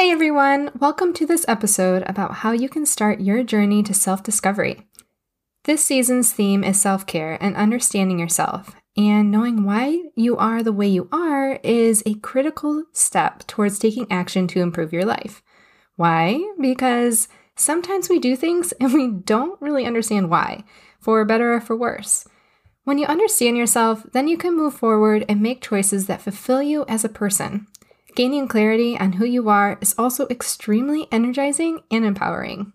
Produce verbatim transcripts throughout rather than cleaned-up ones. Hey everyone, welcome to this episode about how you can start your journey to self-discovery. This season's theme is self-care and understanding yourself, and knowing why you are the way you are is a critical step towards taking action to improve your life. Why? Because sometimes we do things and we don't really understand why, for better or for worse. When you understand yourself, then you can move forward and make choices that fulfill you as a person. Gaining clarity on who you are is also extremely energizing and empowering.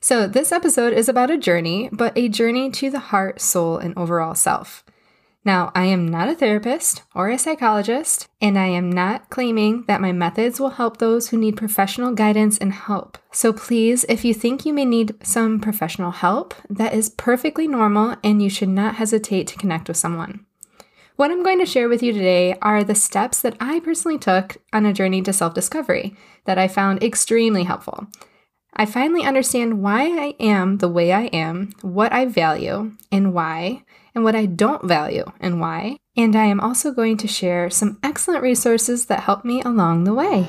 So this episode is about a journey, but a journey to the heart, soul, and overall self. Now, I am not a therapist or a psychologist, and I am not claiming that my methods will help those who need professional guidance and help. So please, if you think you may need some professional help, that is perfectly normal, and you should not hesitate to connect with someone. What I'm going to share with you today are the steps that I personally took on a journey to self-discovery that I found extremely helpful. I finally understand why I am the way I am, what I value and why, and what I don't value and why. And I am also going to share some excellent resources that helped me along the way.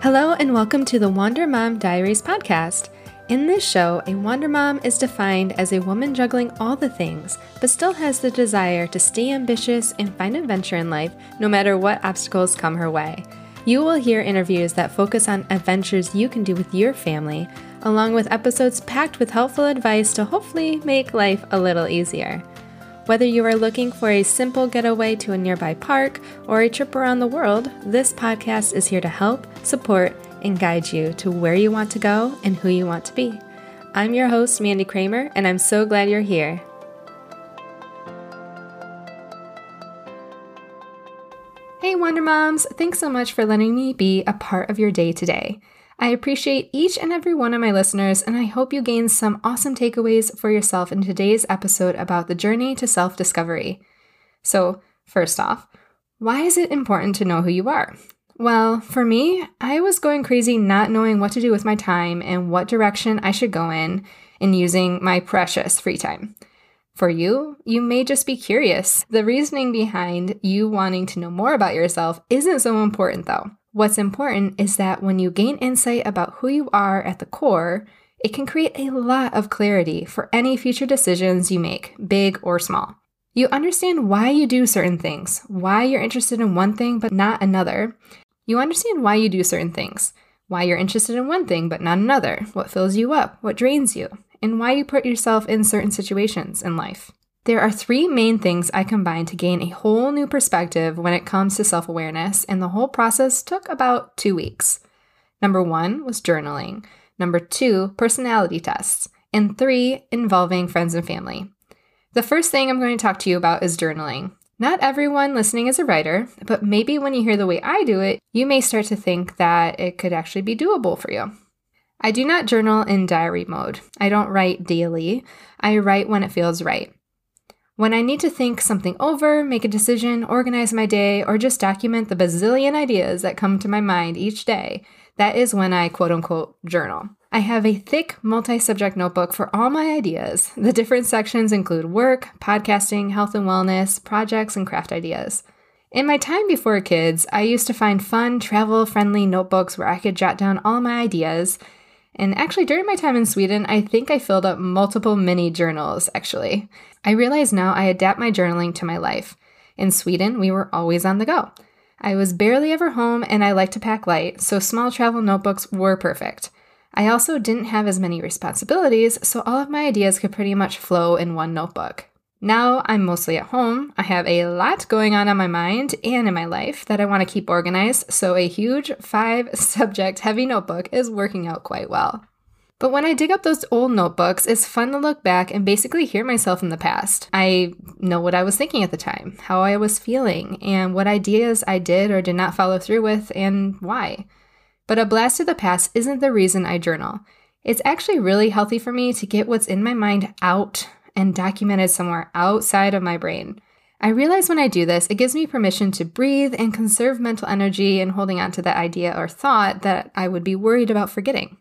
Hello and welcome to the Wander Mom Diaries podcast. In this show, a Wander Mom is defined as a woman juggling all the things, but still has the desire to stay ambitious and find adventure in life no matter what obstacles come her way. You will hear interviews that focus on adventures you can do with your family, along with episodes packed with helpful advice to hopefully make life a little easier. Whether you are looking for a simple getaway to a nearby park or a trip around the world, this podcast is here to help, support, and guide you to where you want to go and who you want to be. I'm your host, Mandy Kramer, and I'm so glad you're here. Hey, Wander Moms! Thanks so much for letting me be a part of your day today. I appreciate each and every one of my listeners, and I hope you gain some awesome takeaways for yourself in today's episode about the journey to self-discovery. So, first off, why is it important to know who you are? Well, for me, I was going crazy not knowing what to do with my time and what direction I should go in in using my precious free time. For you, you may just be curious. The reasoning behind you wanting to know more about yourself isn't so important, though. What's important is that when you gain insight about who you are at the core, it can create a lot of clarity for any future decisions you make, big or small. You understand why you do certain things, why you're interested in one thing but not another. You understand why you do certain things, why you're interested in one thing but not another, what fills you up, what drains you, and why you put yourself in certain situations in life. There are three main things I combined to gain a whole new perspective when it comes to self-awareness, and the whole process took about two weeks. Number one was journaling, number two, personality tests, and three, involving friends and family. The first thing I'm going to talk to you about is journaling. Not everyone listening is a writer, but maybe when you hear the way I do it, you may start to think that it could actually be doable for you. I do not journal in diary mode. I don't write daily. I write when it feels right. When I need to think something over, make a decision, organize my day, or just document the bazillion ideas that come to my mind each day, that is when I quote-unquote journal. I have a thick multi-subject notebook for all my ideas. The different sections include work, podcasting, health and wellness, projects, and craft ideas. In my time before kids, I used to find fun, travel-friendly notebooks where I could jot down all my ideas. And actually, during my time in Sweden, I think I filled up multiple mini journals, actually. I realize now I adapt my journaling to my life. In Sweden, we were always on the go. I was barely ever home, and I like to pack light, so small travel notebooks were perfect. I also didn't have as many responsibilities, so all of my ideas could pretty much flow in one notebook. Now I'm mostly at home. I have a lot going on in my mind and in my life that I want to keep organized, so a huge five-subject heavy notebook is working out quite well. But when I dig up those old notebooks, it's fun to look back and basically hear myself in the past. I know what I was thinking at the time, how I was feeling, and what ideas I did or did not follow through with, and why. But a blast of the past isn't the reason I journal. It's actually really healthy for me to get what's in my mind out and documented somewhere outside of my brain. I realize when I do this, it gives me permission to breathe and conserve mental energy in holding on to that idea or thought that I would be worried about forgetting.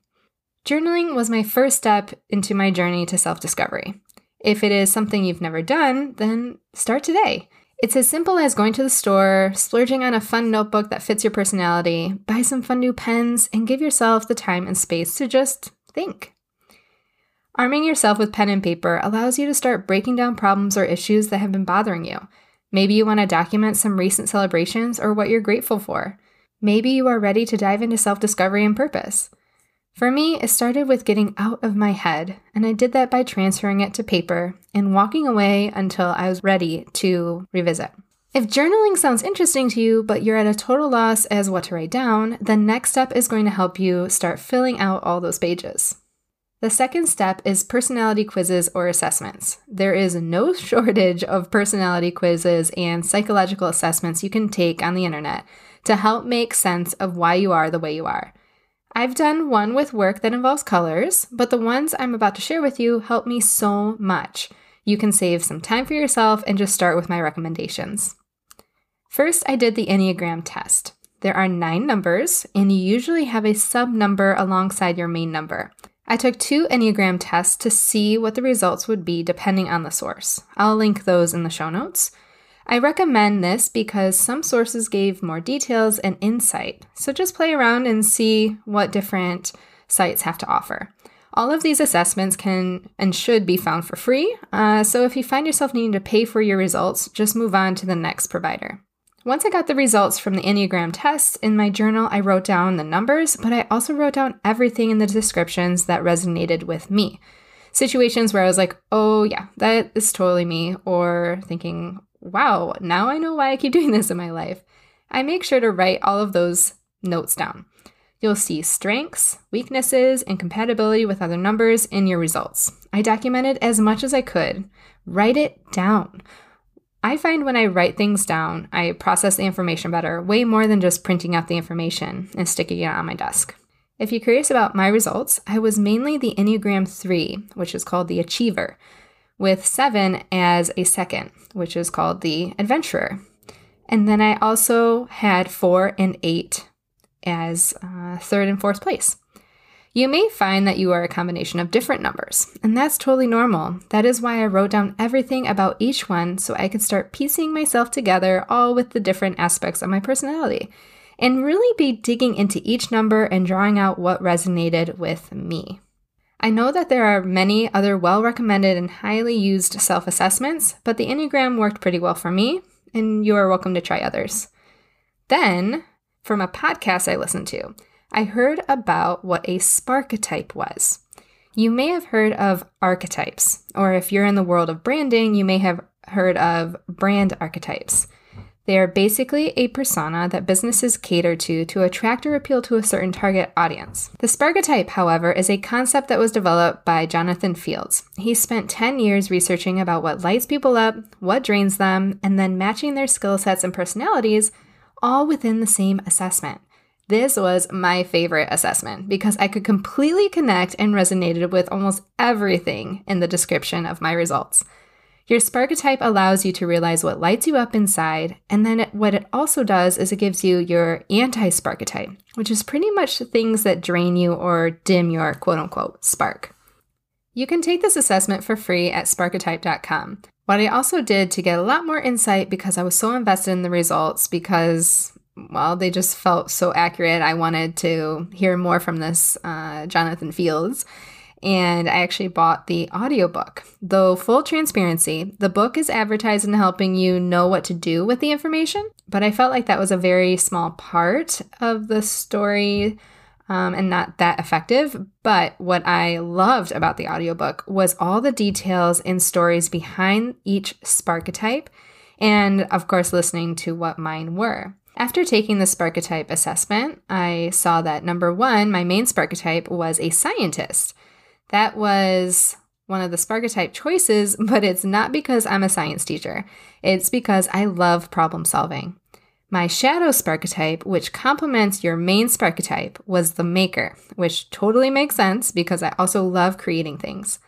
Journaling was my first step into my journey to self-discovery. If it is something you've never done, then start today. It's as simple as going to the store, splurging on a fun notebook that fits your personality, buy some fun new pens, and give yourself the time and space to just think. Arming yourself with pen and paper allows you to start breaking down problems or issues that have been bothering you. Maybe you want to document some recent celebrations or what you're grateful for. Maybe you are ready to dive into self-discovery and purpose. For me, it started with getting out of my head, and I did that by transferring it to paper and walking away until I was ready to revisit. If journaling sounds interesting to you, but you're at a total loss as what to write down, the next step is going to help you start filling out all those pages. The second step is personality quizzes or assessments. There is no shortage of personality quizzes and psychological assessments you can take on the internet to help make sense of why you are the way you are. I've done one with work that involves colors, but the ones I'm about to share with you help me so much. You can save some time for yourself and just start with my recommendations. First, I did the Enneagram test. There are nine numbers, and you usually have a sub-number alongside your main number. I took two Enneagram tests to see what the results would be depending on the source. I'll link those in the show notes. I recommend this because some sources gave more details and insight, so just play around and see what different sites have to offer. All of these assessments can and should be found for free, uh, so if you find yourself needing to pay for your results, just move on to the next provider. Once I got the results from the Enneagram test, in my journal I wrote down the numbers, but I also wrote down everything in the descriptions that resonated with me. Situations where I was like, oh yeah, that is totally me, or thinking, wow, now I know why I keep doing this in my life. I make sure to write all of those notes down. You'll see strengths, weaknesses, and compatibility with other numbers in your results. I documented as much as I could. Write it down. I find when I write things down, I process the information better, way more than just printing out the information and sticking it on my desk. If you're curious about my results, I was mainly the Enneagram three, which is called the Achiever, with seven as a second, which is called the adventurer. And then I also had four and eight as uh, third and fourth place. You may find that you are a combination of different numbers, and that's totally normal. That is why I wrote down everything about each one so I could start piecing myself together, all with the different aspects of my personality, and really be digging into each number and drawing out what resonated with me. I know that there are many other well-recommended and highly used self-assessments, but the Enneagram worked pretty well for me, and you are welcome to try others. Then, from a podcast I listened to, I heard about what a Sparketype was. You may have heard of archetypes, or if you're in the world of branding, you may have heard of brand archetypes. They are basically a persona that businesses cater to to attract or appeal to a certain target audience. The Sparketype, however, is a concept that was developed by Jonathan Fields. He spent ten years researching about what lights people up, what drains them, and then matching their skill sets and personalities all within the same assessment. This was my favorite assessment because I could completely connect and resonated with almost everything in the description of my results. Your Sparketype allows you to realize what lights you up inside, and then it, what it also does is it gives you your anti-Sparketype, which is pretty much things that drain you or dim your quote-unquote spark. You can take this assessment for free at sparketype dot com. What I also did to get a lot more insight because I was so invested in the results because, well, they just felt so accurate. I wanted to hear more from this uh, Jonathan Fields. And I actually bought the audiobook. Though full transparency, the book is advertised in helping you know what to do with the information, but I felt like that was a very small part of the story um, and not that effective. But what I loved about the audiobook was all the details and stories behind each Sparketype and, of course, listening to what mine were. After taking the Sparketype assessment, I saw that number one, my main Sparketype was a scientist. That was one of the Sparketype choices, but it's not because I'm a science teacher. It's because I love problem solving. My shadow Sparketype, which complements your main Sparketype, was the maker, which totally makes sense because I also love creating things.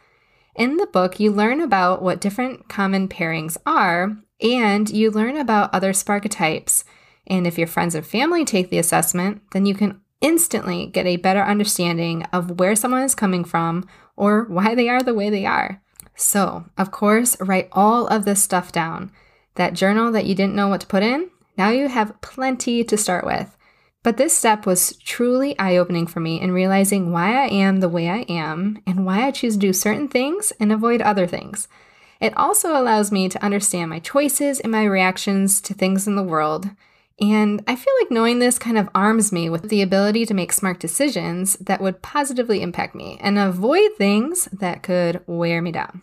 In the book, you learn about what different common pairings are, and you learn about other Sparketypes. And if your friends and family take the assessment, then you can instantly get a better understanding of where someone is coming from or why they are the way they are. So, of course, write all of this stuff down. That journal that you didn't know what to put in, now you have plenty to start with. But this step was truly eye-opening for me in realizing why I am the way I am and why I choose to do certain things and avoid other things. It also allows me to understand my choices and my reactions to things in the world. And I feel like knowing this kind of arms me with the ability to make smart decisions that would positively impact me and avoid things that could wear me down.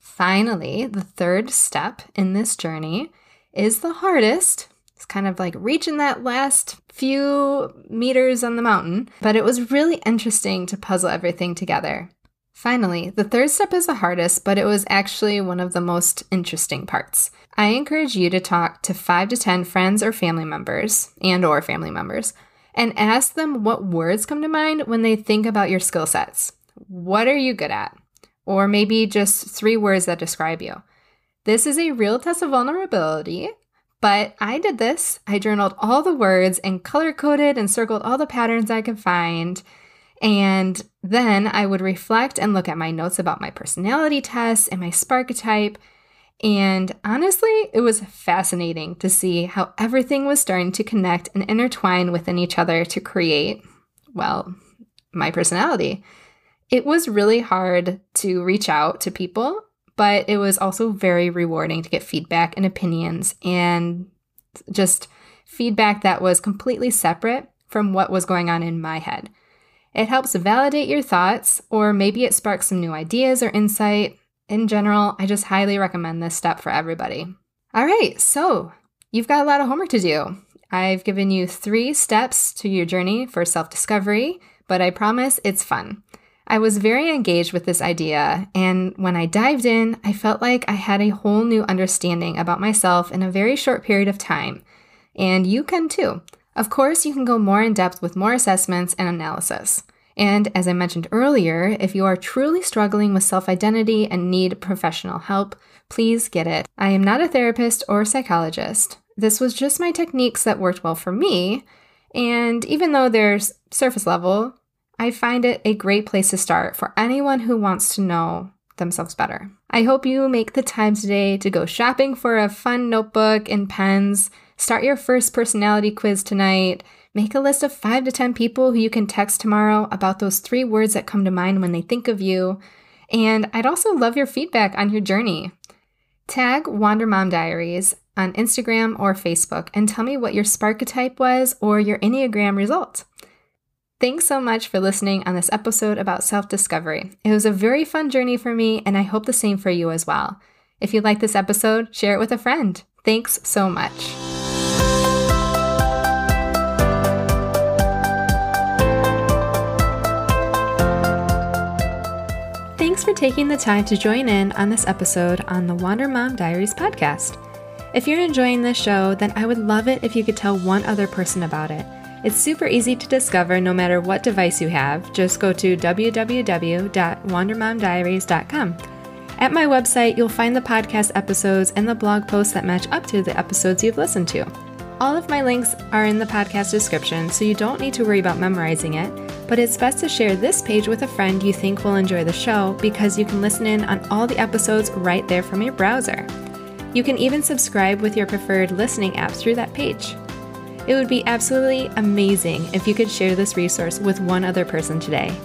Finally, the third step in this journey is the hardest. It's kind of like reaching that last few meters on the mountain, but it was really interesting to puzzle everything together. Finally, the third step is the hardest, but it was actually one of the most interesting parts. I encourage you to talk to five to ten friends or family members, and or family members, and ask them what words come to mind when they think about your skill sets. What are you good at? Or maybe just three words that describe you. This is a real test of vulnerability, but I did this. I journaled all the words and color-coded and circled all the patterns I could find. And then I would reflect and look at my notes about my personality tests and my Sparketype. And honestly, it was fascinating to see how everything was starting to connect and intertwine within each other to create, well, my personality. It was really hard to reach out to people, but it was also very rewarding to get feedback and opinions and just feedback that was completely separate from what was going on in my head. It helps validate your thoughts, or maybe it sparks some new ideas or insight. In general, I just highly recommend this step for everybody. All right, so you've got a lot of homework to do. I've given you three steps to your journey for self-discovery, but I promise it's fun. I was very engaged with this idea, and when I dived in, I felt like I had a whole new understanding about myself in a very short period of time. And you can too. Of course, you can go more in depth with more assessments and analysis. And as I mentioned earlier, if you are truly struggling with self-identity and need professional help, please get it. I am not a therapist or psychologist. This was just my techniques that worked well for me. And even though they're surface level, I find it a great place to start for anyone who wants to know themselves better. I hope you make the time today to go shopping for a fun notebook and pens. Start your first personality quiz tonight. Make a list of five to ten people who you can text tomorrow about those three words that come to mind when they think of you. And I'd also love your feedback on your journey. Tag Wander Mom Diaries on Instagram or Facebook and tell me what your Sparketype was or your Enneagram result. Thanks so much for listening on this episode about self-discovery. It was a very fun journey for me, and I hope the same for you as well. If you like this episode, share it with a friend. Thanks so much. Thanks for taking the time to join in on this episode on the Wander Mom Diaries podcast. If you're enjoying this show, then I would love it if you could tell one other person about it. It's super easy to discover no matter what device you have. Just go to w w w dot wander mom diaries dot com. At my website, you'll find the podcast episodes and the blog posts that match up to the episodes you've listened to. All of my links are in the podcast description, so you don't need to worry about memorizing it, but it's best to share this page with a friend you think will enjoy the show because you can listen in on all the episodes right there from your browser. You can even subscribe with your preferred listening app through that page. It would be absolutely amazing if you could share this resource with one other person today.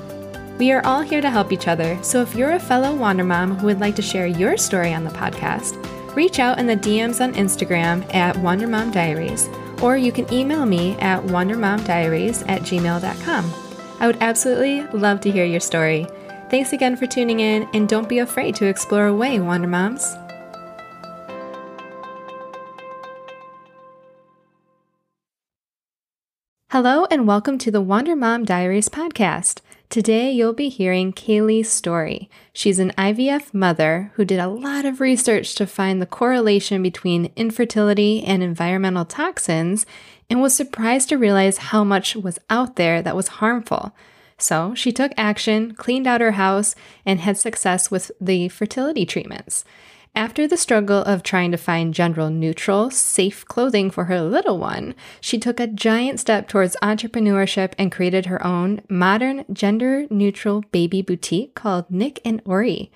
We are all here to help each other, so if you're a fellow Wander Mom who would like to share your story on the podcast, reach out in the D Ms on Instagram at Wander Mom Diaries, or you can email me at wander mom diaries at gmail dot com. I would absolutely love to hear your story. Thanks again for tuning in, and don't be afraid to explore away, Wander Moms. Hello, and welcome to the Wander Mom Diaries podcast. Today, you'll be hearing Kaylee's story. She's an I V F mother who did a lot of research to find the correlation between infertility and environmental toxins and was surprised to realize how much was out there that was harmful. So she took action, cleaned out her house, and had success with the fertility treatments. After the struggle of trying to find gender-neutral, safe clothing for her little one, she took a giant step towards entrepreneurship and created her own modern gender-neutral baby boutique called Nick and Ori.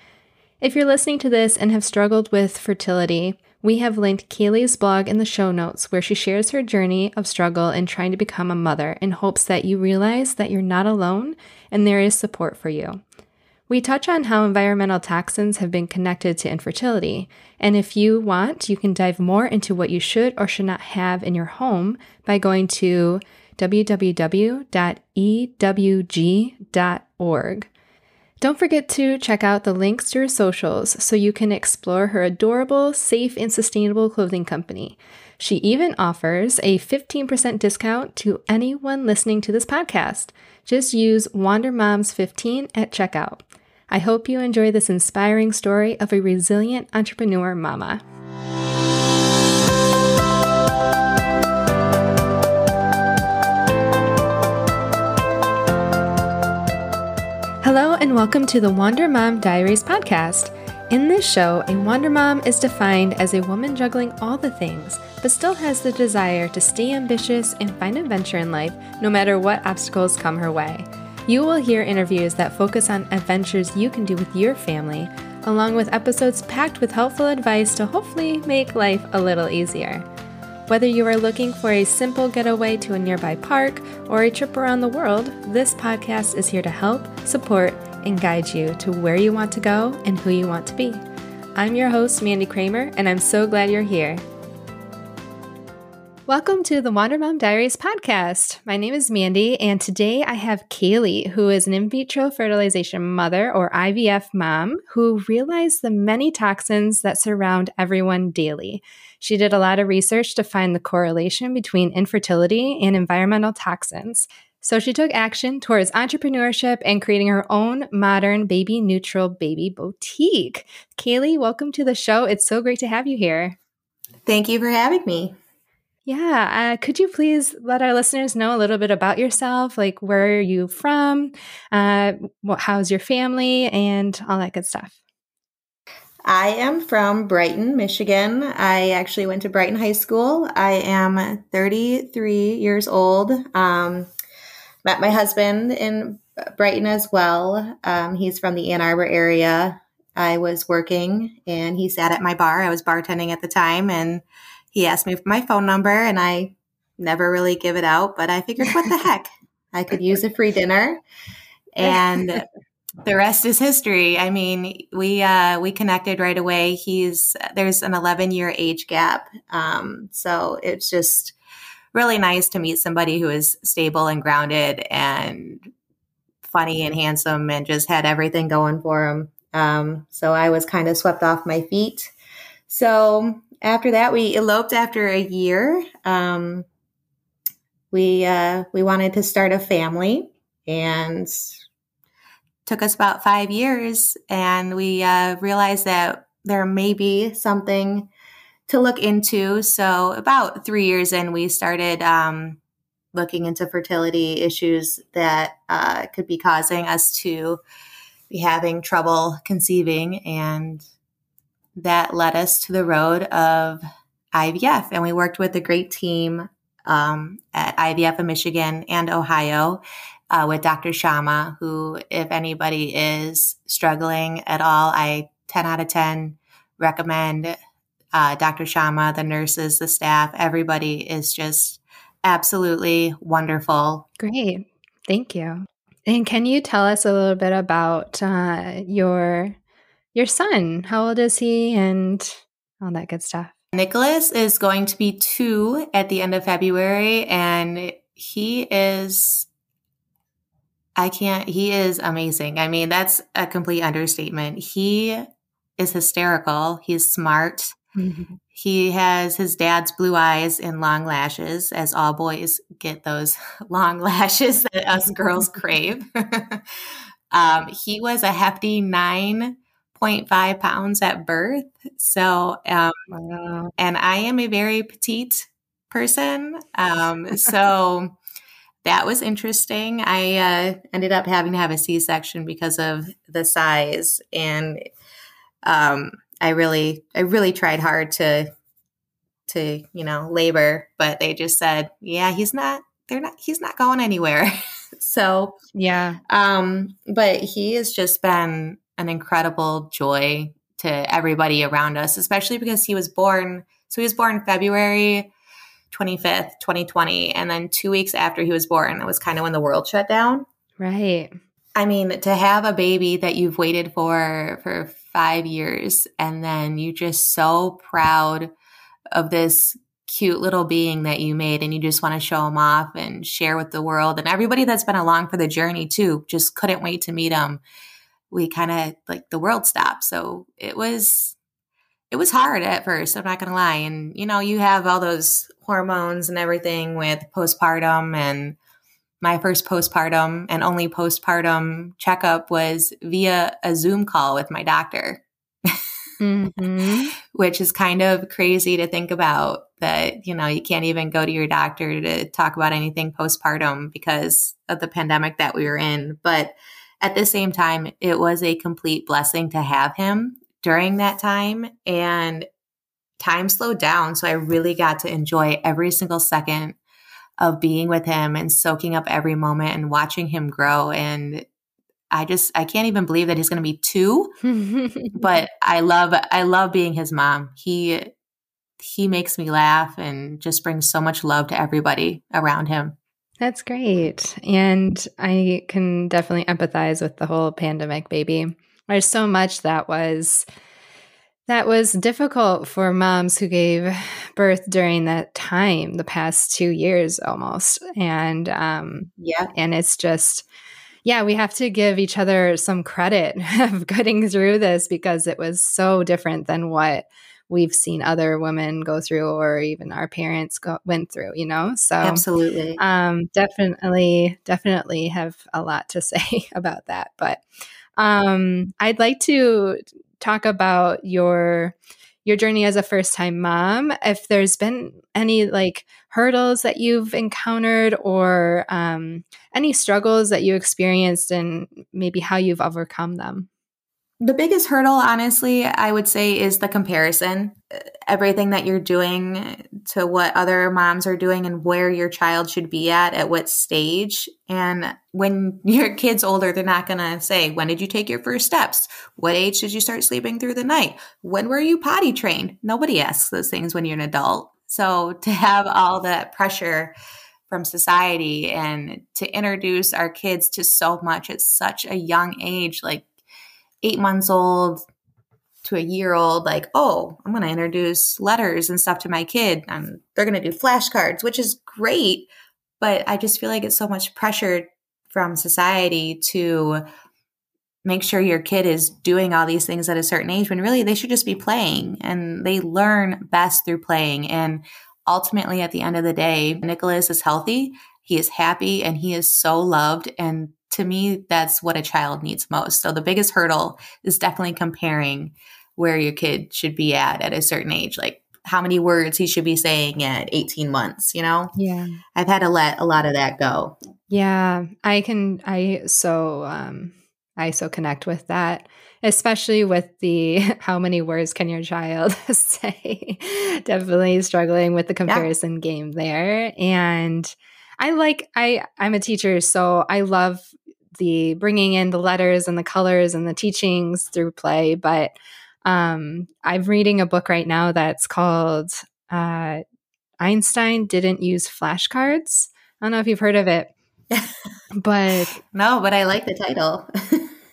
If you're listening to this and have struggled with fertility, we have linked Kaylee's blog in the show notes where she shares her journey of struggle in trying to become a mother in hopes that you realize that you're not alone and there is support for you. We touch on how environmental toxins have been connected to infertility, and if you want, you can dive more into what you should or should not have in your home by going to w w w dot e w g dot org. Don't forget to check out the links to her socials so you can explore her adorable, safe, and sustainable clothing company. She even offers a fifteen percent discount to anyone listening to this podcast. Just use Wander Moms fifteen at checkout. I hope you enjoy this inspiring story of a resilient entrepreneur mama. Hello and welcome to the Wander Mom Diaries podcast. In this show, a Wander Mom is defined as a woman juggling all the things, but still has the desire to stay ambitious and find adventure in life, no matter what obstacles come her way. You will hear interviews that focus on adventures you can do with your family, along with episodes packed with helpful advice to hopefully make life a little easier. Whether you are looking for a simple getaway to a nearby park or a trip around the world, this podcast is here to help, support, and guide you to where you want to go and who you want to be. I'm your host, Mandy Kramer, and I'm so glad you're here. Welcome to the Wander Mom Diaries podcast. My name is Mandy, and today I have Kaylee, who is an in vitro fertilization mother, or I V F mom, who realized the many toxins that surround everyone daily. She did a lot of research to find the correlation between infertility and environmental toxins. So she took action towards entrepreneurship and creating her own modern baby-neutral baby boutique. Kaylee, welcome to the show. It's so great to have you here. Thank you for having me. Yeah. Uh, could you please let our listeners know a little bit about yourself, like where are you from, uh, what, how's your family, and all that good stuff? I am from Brighton, Michigan. I actually went to Brighton High School. I am thirty-three years old. Um Met my husband in Brighton as well. Um, he's from the Ann Arbor area. I was working and he sat at my bar. I was bartending at the time and he asked me for my phone number and I never really give it out, but I figured what the heck, I could use a free dinner and the rest is history. I mean, we, uh, we connected right away. He's, there's an eleven year age gap. Um, so it's just really nice to meet somebody who is stable and grounded and funny and handsome and just had everything going for him. Um, so I was kind of swept off my feet. So after that, we eloped after a year. Um, we uh, we wanted to start a family and took us about five years. And we uh, realized that there may be something to look into. So about three years in, we started um, looking into fertility issues that uh, could be causing us to be having trouble conceiving. And that led us to the road of I V F. And we worked with a great team um, at I V F of Michigan and Ohio uh, with Doctor Sharma, who, if anybody is struggling at all, I ten out of ten recommend. Uh, Doctor Sharma, the nurses, the staff, everybody is just absolutely wonderful. Great. Thank you. And can you tell us a little bit about uh, your your son? How old is he and all that good stuff? Nicholas is going to be two at the end of February, and he is, I can't, he is amazing. I mean, that's a complete understatement. He is hysterical. He's smart. Mm-hmm. He has his dad's blue eyes and long lashes, as all boys get those long lashes that us girls crave. um, he was a hefty nine point five pounds at birth. So, um, wow. And I am a very petite person. Um, so that was interesting. I uh, ended up having to have a C-section because of the size and, um, I really, I really tried hard to, to, you know, labor, but they just said, yeah, he's not, they're not, he's not going anywhere. So, yeah. Um, but he has just been an incredible joy to everybody around us, especially because he was born. So he was born February twenty-fifth, twenty twenty. And then two weeks after he was born, it was kind of when the world shut down. Right. I mean, to have a baby that you've waited for for five years, and then you're just so proud of this cute little being that you made, and you just want to show them off and share with the world. And everybody that's been along for the journey too, just couldn't wait to meet them. We kind of like the world stopped. So it was, it was hard at first. I'm not going to lie. And you know, you have all those hormones and everything with postpartum, and my first postpartum and only postpartum checkup was via a Zoom call with my doctor, mm-hmm. which is kind of crazy to think about that, you know, you can't even go to your doctor to talk about anything postpartum because of the pandemic that we were in. But at the same time, it was a complete blessing to have him during that time, and time slowed down. So I really got to enjoy every single second of being with him and soaking up every moment and watching him grow. And I just, I can't even believe that he's going to be two, but I love, I love being his mom. He, he makes me laugh and just brings so much love to everybody around him. That's great. And I can definitely empathize with the whole pandemic baby. There's so much that was That was difficult for moms who gave birth during that time, the past two years almost. And um, yeah, and it's just, yeah, we have to give each other some credit of getting through this, because it was so different than what we've seen other women go through, or even our parents go, went through, you know? So absolutely, um, definitely, definitely have a lot to say about that. But um, I'd like to talk about your your journey as a first-time mom, if there's been any like hurdles that you've encountered, or um, any struggles that you experienced, and maybe how you've overcome them. The biggest hurdle, honestly, I would say is the comparison. Everything that you're doing to what other moms are doing and where your child should be at, at what stage. And when your kid's older, they're not going to say, when did you take your first steps? What age did you start sleeping through the night? When were you potty trained? Nobody asks those things when you're an adult. So to have all that pressure from society and to introduce our kids to so much at such a young age, like eight months old to a year old, like, oh, I'm going to introduce letters and stuff to my kid. Um, they're going to do flashcards, which is great. But I just feel like it's so much pressure from society to make sure your kid is doing all these things at a certain age, when really they should just be playing, and they learn best through playing. And ultimately, at the end of the day, Nicholas is healthy, he is happy, and he is so loved. And to me, that's what a child needs most. So the biggest hurdle is definitely comparing where your kid should be at at a certain age, like how many words he should be saying at eighteen months, you know? Yeah. I've had to let a lot of that go. Yeah. I can, I so, um, I so connect with that, especially with the how many words can your child say. Definitely struggling with the comparison yeah. game there. And I like, I, I'm a teacher, so I love the bringing in the letters and the colors and the teachings through play. But um, I'm reading a book right now that's called uh, Einstein Didn't Use Flashcards. I don't know if you've heard of it, but no, but I like the title.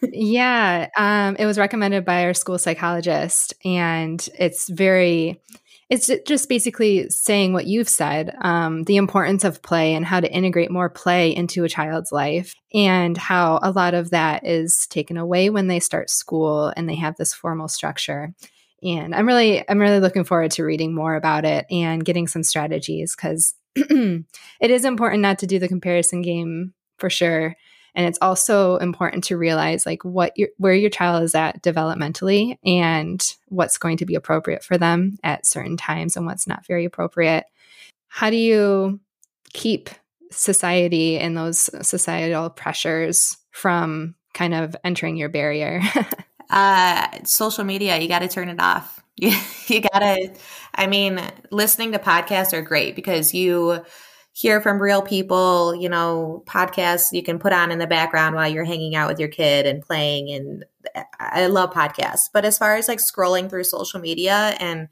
yeah. Um, it was recommended by our school psychologist, and it's very It's just basically saying what you've said, um, the importance of play and how to integrate more play into a child's life, and how a lot of that is taken away when they start school and they have this formal structure. And I'm really, I'm really looking forward to reading more about it and getting some strategies, because it is important not to do the comparison game for sure. And it's also important to realize like what your, where your child is at developmentally, and what's going to be appropriate for them at certain times and what's not very appropriate. How do you keep society and those societal pressures from kind of entering your barrier? uh, social media, you got to turn it off. You, you got to, I mean, listening to podcasts are great because you hear from real people, you know, podcasts you can put on in the background while you're hanging out with your kid and playing. And I love podcasts. But as far as like scrolling through social media and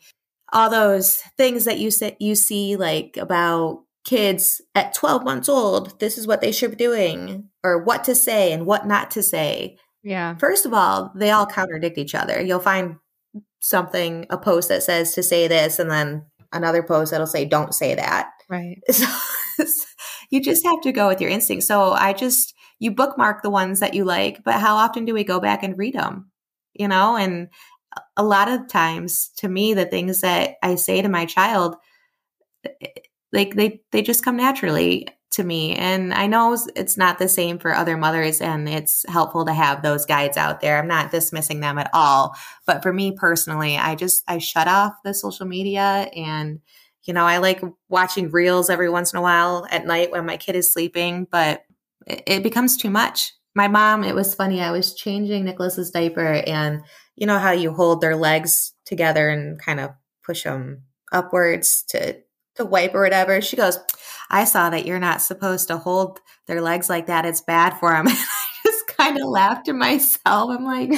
all those things that you see, you see like about kids at twelve months old, this is what they should be doing or what to say and what not to say. Yeah. First of all, they all contradict each other. You'll find something, a post that says to say this, and then another post that'll say, don't say that. Right. So you just have to go with your instincts. So I just, you bookmark the ones that you like, but how often do we go back and read them? You know, and a lot of times to me, the things that I say to my child, like they, they just come naturally to me. And I know it's not the same for other mothers, and it's helpful to have those guides out there. I'm not dismissing them at all. But for me personally, I just, I shut off the social media, and, you know, I like watching reels every once in a while at night when my kid is sleeping, but it, it becomes too much. My mom, it was funny. I was changing Nicholas's diaper, and you know how you hold their legs together and kind of push them upwards to to wipe or whatever. She goes, I saw that you're not supposed to hold their legs like that. It's bad for them. And I just kind of laughed to myself. I'm like,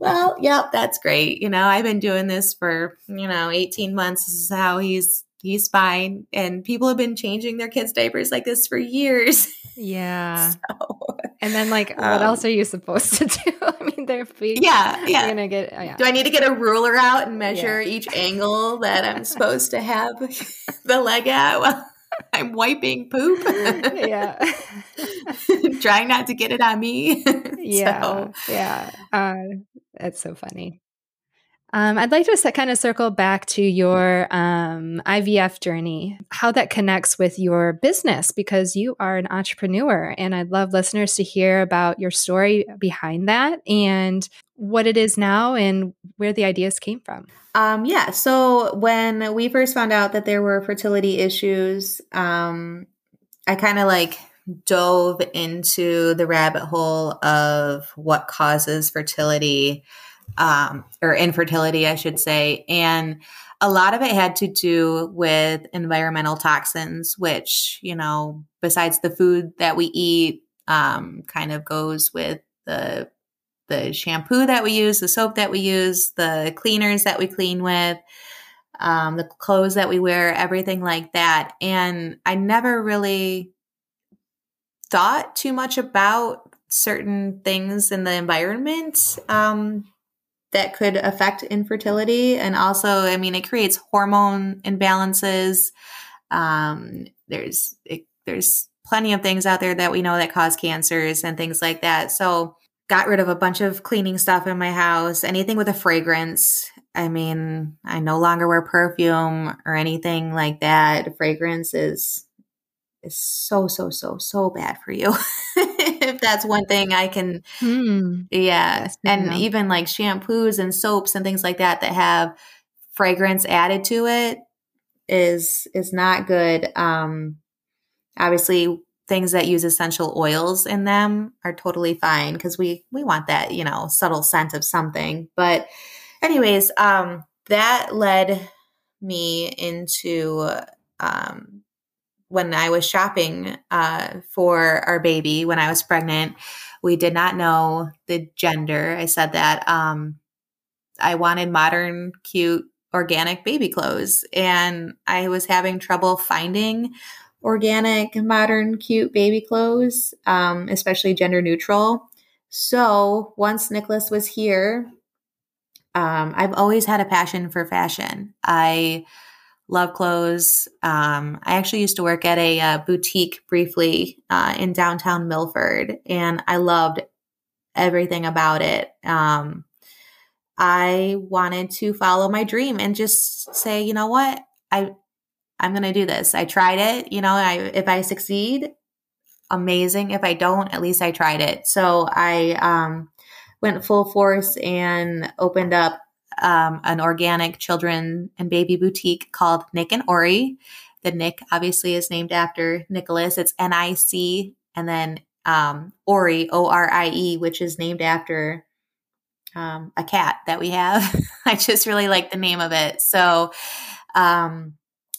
well, yep, that's great. You know, I've been doing this for, you know, eighteen months. This is how he's, he's fine. And people have been changing their kids' diapers like this for years. Yeah. So, and then like, um, what else are you supposed to do? I mean, their feet. Yeah. Yeah. Gonna get, oh, yeah. Do I need to get a ruler out and measure yeah. each angle that I'm supposed to have the leg at while I'm wiping poop? Yeah. Trying not to get it on me. Yeah. So. Yeah. Uh, that's so funny. Um, I'd like to kind of circle back to your um, I V F journey, how that connects with your business, because you are an entrepreneur, and I'd love listeners to hear about your story behind that and what it is now and where the ideas came from. Um, yeah. So when we first found out that there were fertility issues, um, I kind of like dove into the rabbit hole of what causes fertility Um, or infertility, I should say. And a lot of it had to do with environmental toxins, which, you know, besides the food that we eat, um, kind of goes with the the shampoo that we use, the soap that we use, the cleaners that we clean with, um, the clothes that we wear, everything like that. And I never really thought too much about certain things in the environment, um, that could affect infertility. And also, I mean, it creates hormone imbalances. Um, there's it, there's plenty of things out there that we know that cause cancers and things like that. So got rid of a bunch of cleaning stuff in my house, anything with a fragrance. I mean, I no longer wear perfume or anything like that. Fragrance is, is so, so, so, so bad for you. If that's one thing I can, mm. yeah. And yeah. even like shampoos and soaps and things like that that have fragrance added to it is is not good. Um, obviously, things that use essential oils in them are totally fine because we we want that, you know, subtle scent of something. But anyways, um, that led me into um, when I was shopping uh, for our baby, when I was pregnant, we did not know the gender. I said that um, I wanted modern, cute, organic baby clothes. And I was having trouble finding organic, modern, cute baby clothes, um, especially gender neutral. So once Nicholas was here, um, I've always had a passion for fashion. I love clothes. Um, I actually used to work at a uh, boutique briefly uh, in downtown Milford, and I loved everything about it. Um, I wanted to follow my dream and just say, you know what, I, I'm going to do this. I tried it. You know, I, if I succeed, amazing. If I don't, at least I tried it. So I um, went full force and opened up Um, an organic children and baby boutique called Nick and Ori. The Nick obviously is named after Nicholas. It's N I C and then um, Ori, O R I E, which is named after um, a cat that we have. I just really like the name of it. So um,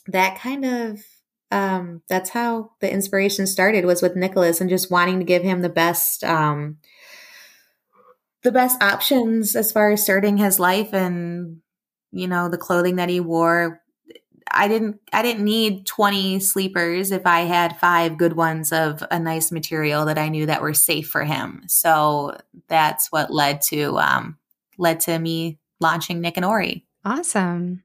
that kind of um, that's how the inspiration started, was with Nicholas and just wanting to give him the best, um, the best options as far as starting his life. And, you know, the clothing that he wore, I didn't, I didn't need twenty sleepers if I had five good ones of a nice material that I knew that were safe for him. So that's what led to, um, led to me launching Nick and Ori. Awesome.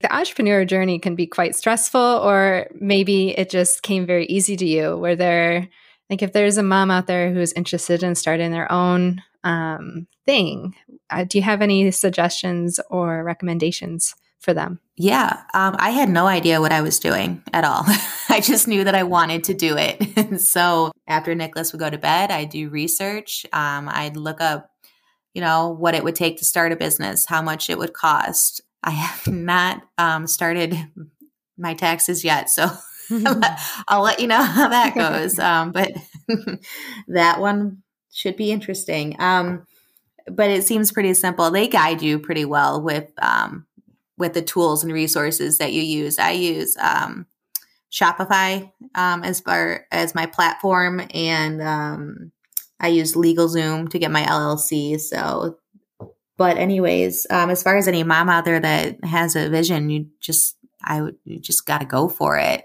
The entrepreneur journey can be quite stressful, or maybe it just came very easy to you. Were there, like, if there's a mom out there who's interested in starting their own um, thing, uh, do you have any suggestions or recommendations for them? Yeah. Um, I had no idea what I was doing at all. I just knew that I wanted to do it. So after Nicholas would go to bed, I'd do research. Um, I'd look up, you know, what it would take to start a business, how much it would cost. I have not um, started my taxes yet, so I'll let you know how that goes. Um, but that one should be interesting. Um, but it seems pretty simple. They guide you pretty well with um, with the tools and resources that you use. I use um, Shopify um, as far as my platform, and um, I use LegalZoom to get my L L C. So. But anyways, um, as far as any mom out there that has a vision, you just, I would, you just got to go for it.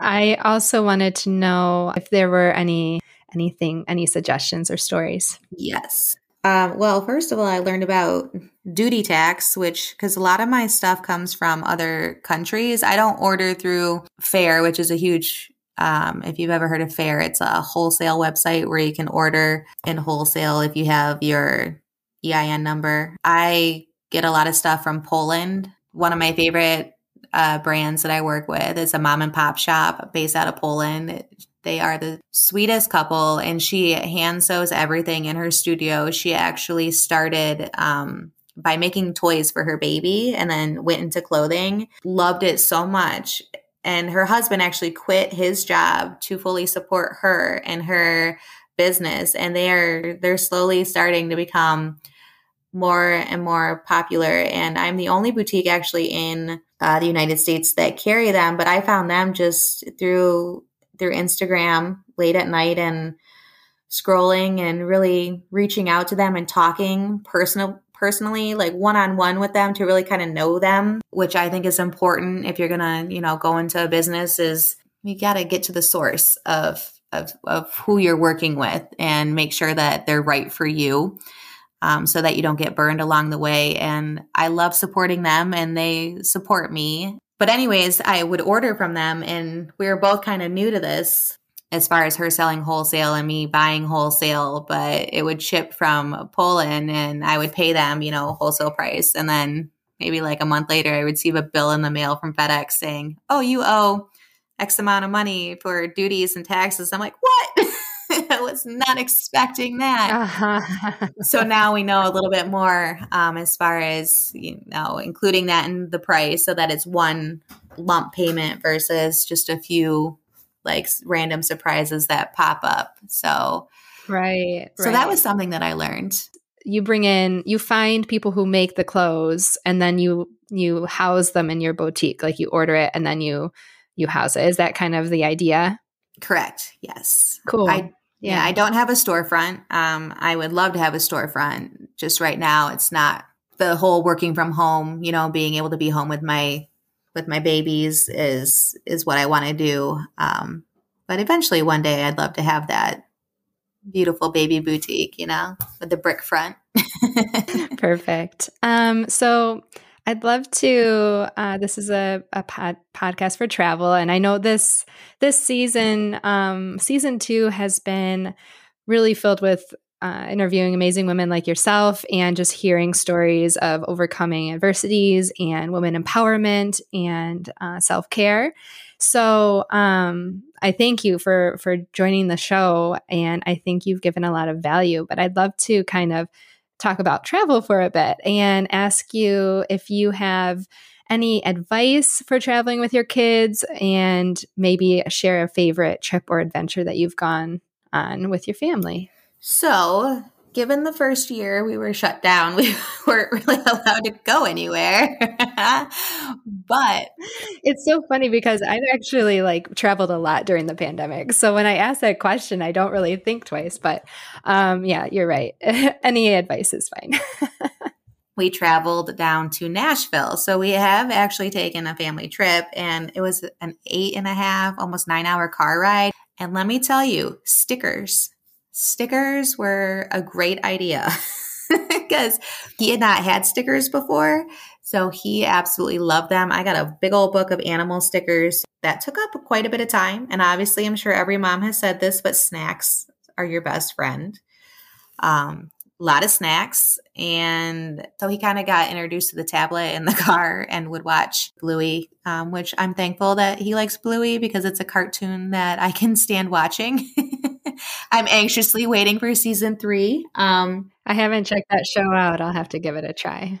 I also wanted to know if there were any, anything, any suggestions or stories. Yes. Um, well, first of all, I learned about duty tax, which, because a lot of my stuff comes from other countries. I don't order through Faire, which is a huge, um, if you've ever heard of Faire, it's a wholesale website where you can order in wholesale if you have your E I N number. I get a lot of stuff from Poland. One of my favorite uh, brands that I work with is a mom and pop shop based out of Poland. They are the sweetest couple, and she hand sews everything in her studio. She actually started um, by making toys for her baby and then went into clothing. Loved it so much. And her husband actually quit his job to fully support her and her business. And they are, they're slowly starting to become more and more popular. And I'm the only boutique actually in uh, the United States that carry them, but I found them just through, through Instagram late at night and scrolling and really reaching out to them and talking personal, personally, like one-on-one with them to really kind of know them, which I think is important if you're going to, you know, go into a business, is you got to get to the source of Of, of who you're working with and make sure that they're right for you, um, so that you don't get burned along the way. And I love supporting them, and they support me. But anyways, I would order from them, and we were both kind of new to this as far as her selling wholesale and me buying wholesale, but it would ship from Poland and I would pay them, you know, wholesale price. And then maybe like a month later, I would receive a bill in the mail from FedEx saying, oh, you owe X amount of money for duties and taxes. I'm like, what? I was not expecting that. Uh-huh. So now we know a little bit more um, as far as, you know, including that in the price so that it's one lump payment versus just a few like random surprises that pop up. So, right. So right. That was something that I learned. You bring in, you find people who make the clothes, and then you, you house them in your boutique. Like you order it and then you you house it. Is that kind of the idea? Correct. Yes. Cool. I, yeah. yeah. I don't have a storefront. Um, I would love to have a storefront. Just right now, it's not the whole working from home, you know, being able to be home with my, with my babies is, is what I want to do. Um, but eventually one day I'd love to have that beautiful baby boutique, you know, with the brick front. Perfect. Um, so I'd love to, uh, this is a, a pod, podcast for travel. And I know this, this season, um, season two has been really filled with uh, interviewing amazing women like yourself and just hearing stories of overcoming adversities and women empowerment and uh, self-care. So um, I thank you for, for joining the show. And I think you've given a lot of value, but I'd love to kind of talk about travel for a bit and ask you if you have any advice for traveling with your kids, and maybe share a favorite trip or adventure that you've gone on with your family. So given the first year we were shut down, we weren't really allowed to go anywhere. But it's so funny because I've actually like traveled a lot during the pandemic. So when I ask that question, I don't really think twice, but um, yeah, you're right. Any advice is fine. We traveled down to Nashville. So we have actually taken a family trip, and it was an eight and a half, almost nine hour car ride. And let me tell you, stickers. Stickers were a great idea because he had not had stickers before. So he absolutely loved them. I got a big old book of animal stickers that took up quite a bit of time. And obviously, I'm sure every mom has said this, but snacks are your best friend. Um, a lot of snacks. And so he kind of got introduced to the tablet in the car and would watch Bluey, um, which I'm thankful that he likes Bluey because it's a cartoon that I can stand watching. I'm anxiously waiting for season three. Um, I haven't checked that show out. I'll have to give it a try.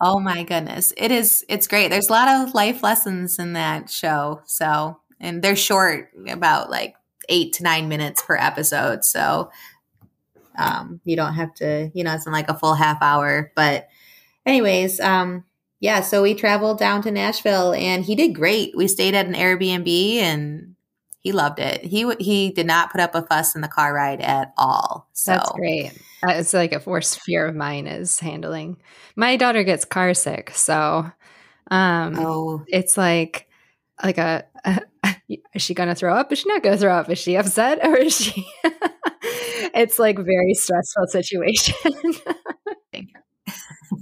Oh my goodness. It is. It's great. There's a lot of life lessons in that show. So, and they're short, about like eight to nine minutes per episode. So um, you don't have to, you know, it's not like a full half hour, but anyways, um, yeah. So we traveled down to Nashville and he did great. We stayed at an Airbnb and he loved it. He he did not put up a fuss in the car ride at all. So. That's great. It's like a worst fear of mine is handling. My daughter gets car sick, so um, oh. it's like like a, a is she gonna throw up? Is she not gonna throw up? Is she upset or is she? It's like very stressful situation.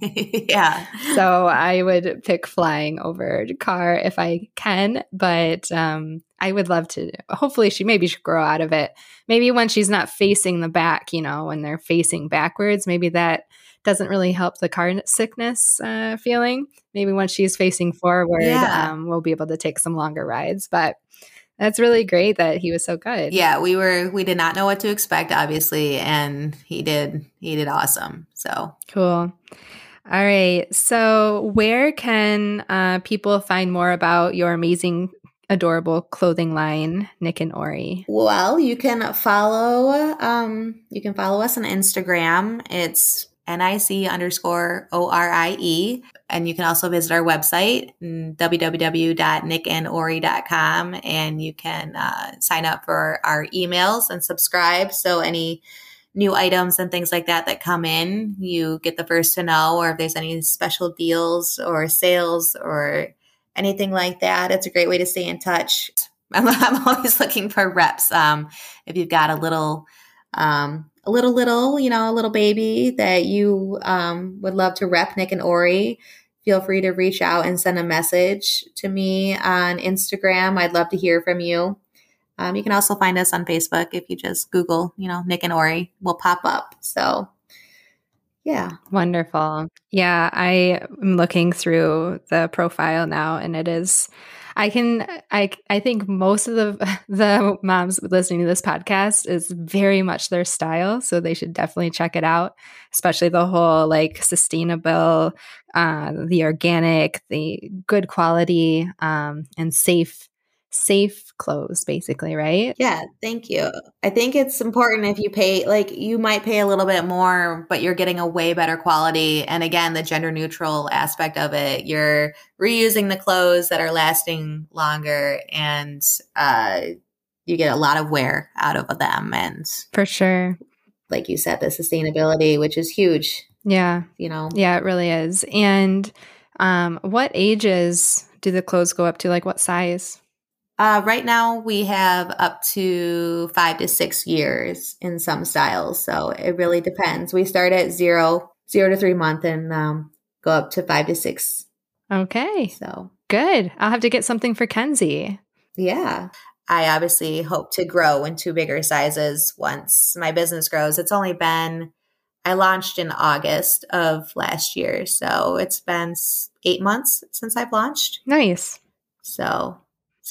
Yeah. So I would pick flying over car if I can, but um, I would love to. Hopefully, she maybe she'll grow out of it. Maybe when she's not facing the back, you know, when they're facing backwards, maybe that doesn't really help the car sickness uh, feeling. Maybe when she's facing forward, yeah. um, we'll be able to take some longer rides. But that's really great that he was so good. Yeah, we were. We did not know what to expect, obviously, and he did. He did awesome. So cool. All right. So where can uh, people find more about your amazing, adorable clothing line, Nick and Ori? Well, you can follow um, you can follow us on Instagram. It's N I C underscore O R I E. And you can also visit our website, w w w dot nick and ori dot com. And you can uh, sign up for our emails and subscribe. So any new items and things like that that come in, you get the first to know, or if there's any special deals or sales or anything like that. It's a great way to stay in touch. I'm, I'm always looking for reps. Um, if you've got a little, um, a little, little, you know, a little baby that you um, would love to rep Nick and Ori, feel free to reach out and send a message to me on Instagram. I'd love to hear from you. Um, you can also find us on Facebook. If you just Google, you know, Nick and Ori will pop up. So, yeah. Wonderful. Yeah. I am looking through the profile now and it is, I can, I, I think most of the, the moms listening to this podcast is very much their style. So they should definitely check it out, especially the whole like sustainable, uh, the organic, the good quality, um, and safe. safe clothes basically, right? Yeah. Thank you. I think it's important if you pay, like you might pay a little bit more, but you're getting a way better quality. And again, the gender neutral aspect of it, you're reusing the clothes that are lasting longer and uh, you get a lot of wear out of them. And for sure. Like you said, the sustainability, which is huge. Yeah. You know? Yeah, it really is. And um, what ages do the clothes go up to? Like what size? Uh, right now, we have up to five to six years in some styles. So it really depends. We start at zero, zero to three month and um, go up to five to six. Okay. So good. I'll have to get something for Kenzie. Yeah. I obviously hope to grow into bigger sizes once my business grows. It's only been, I launched in August of last year. So it's been eight months since I've launched. Nice. So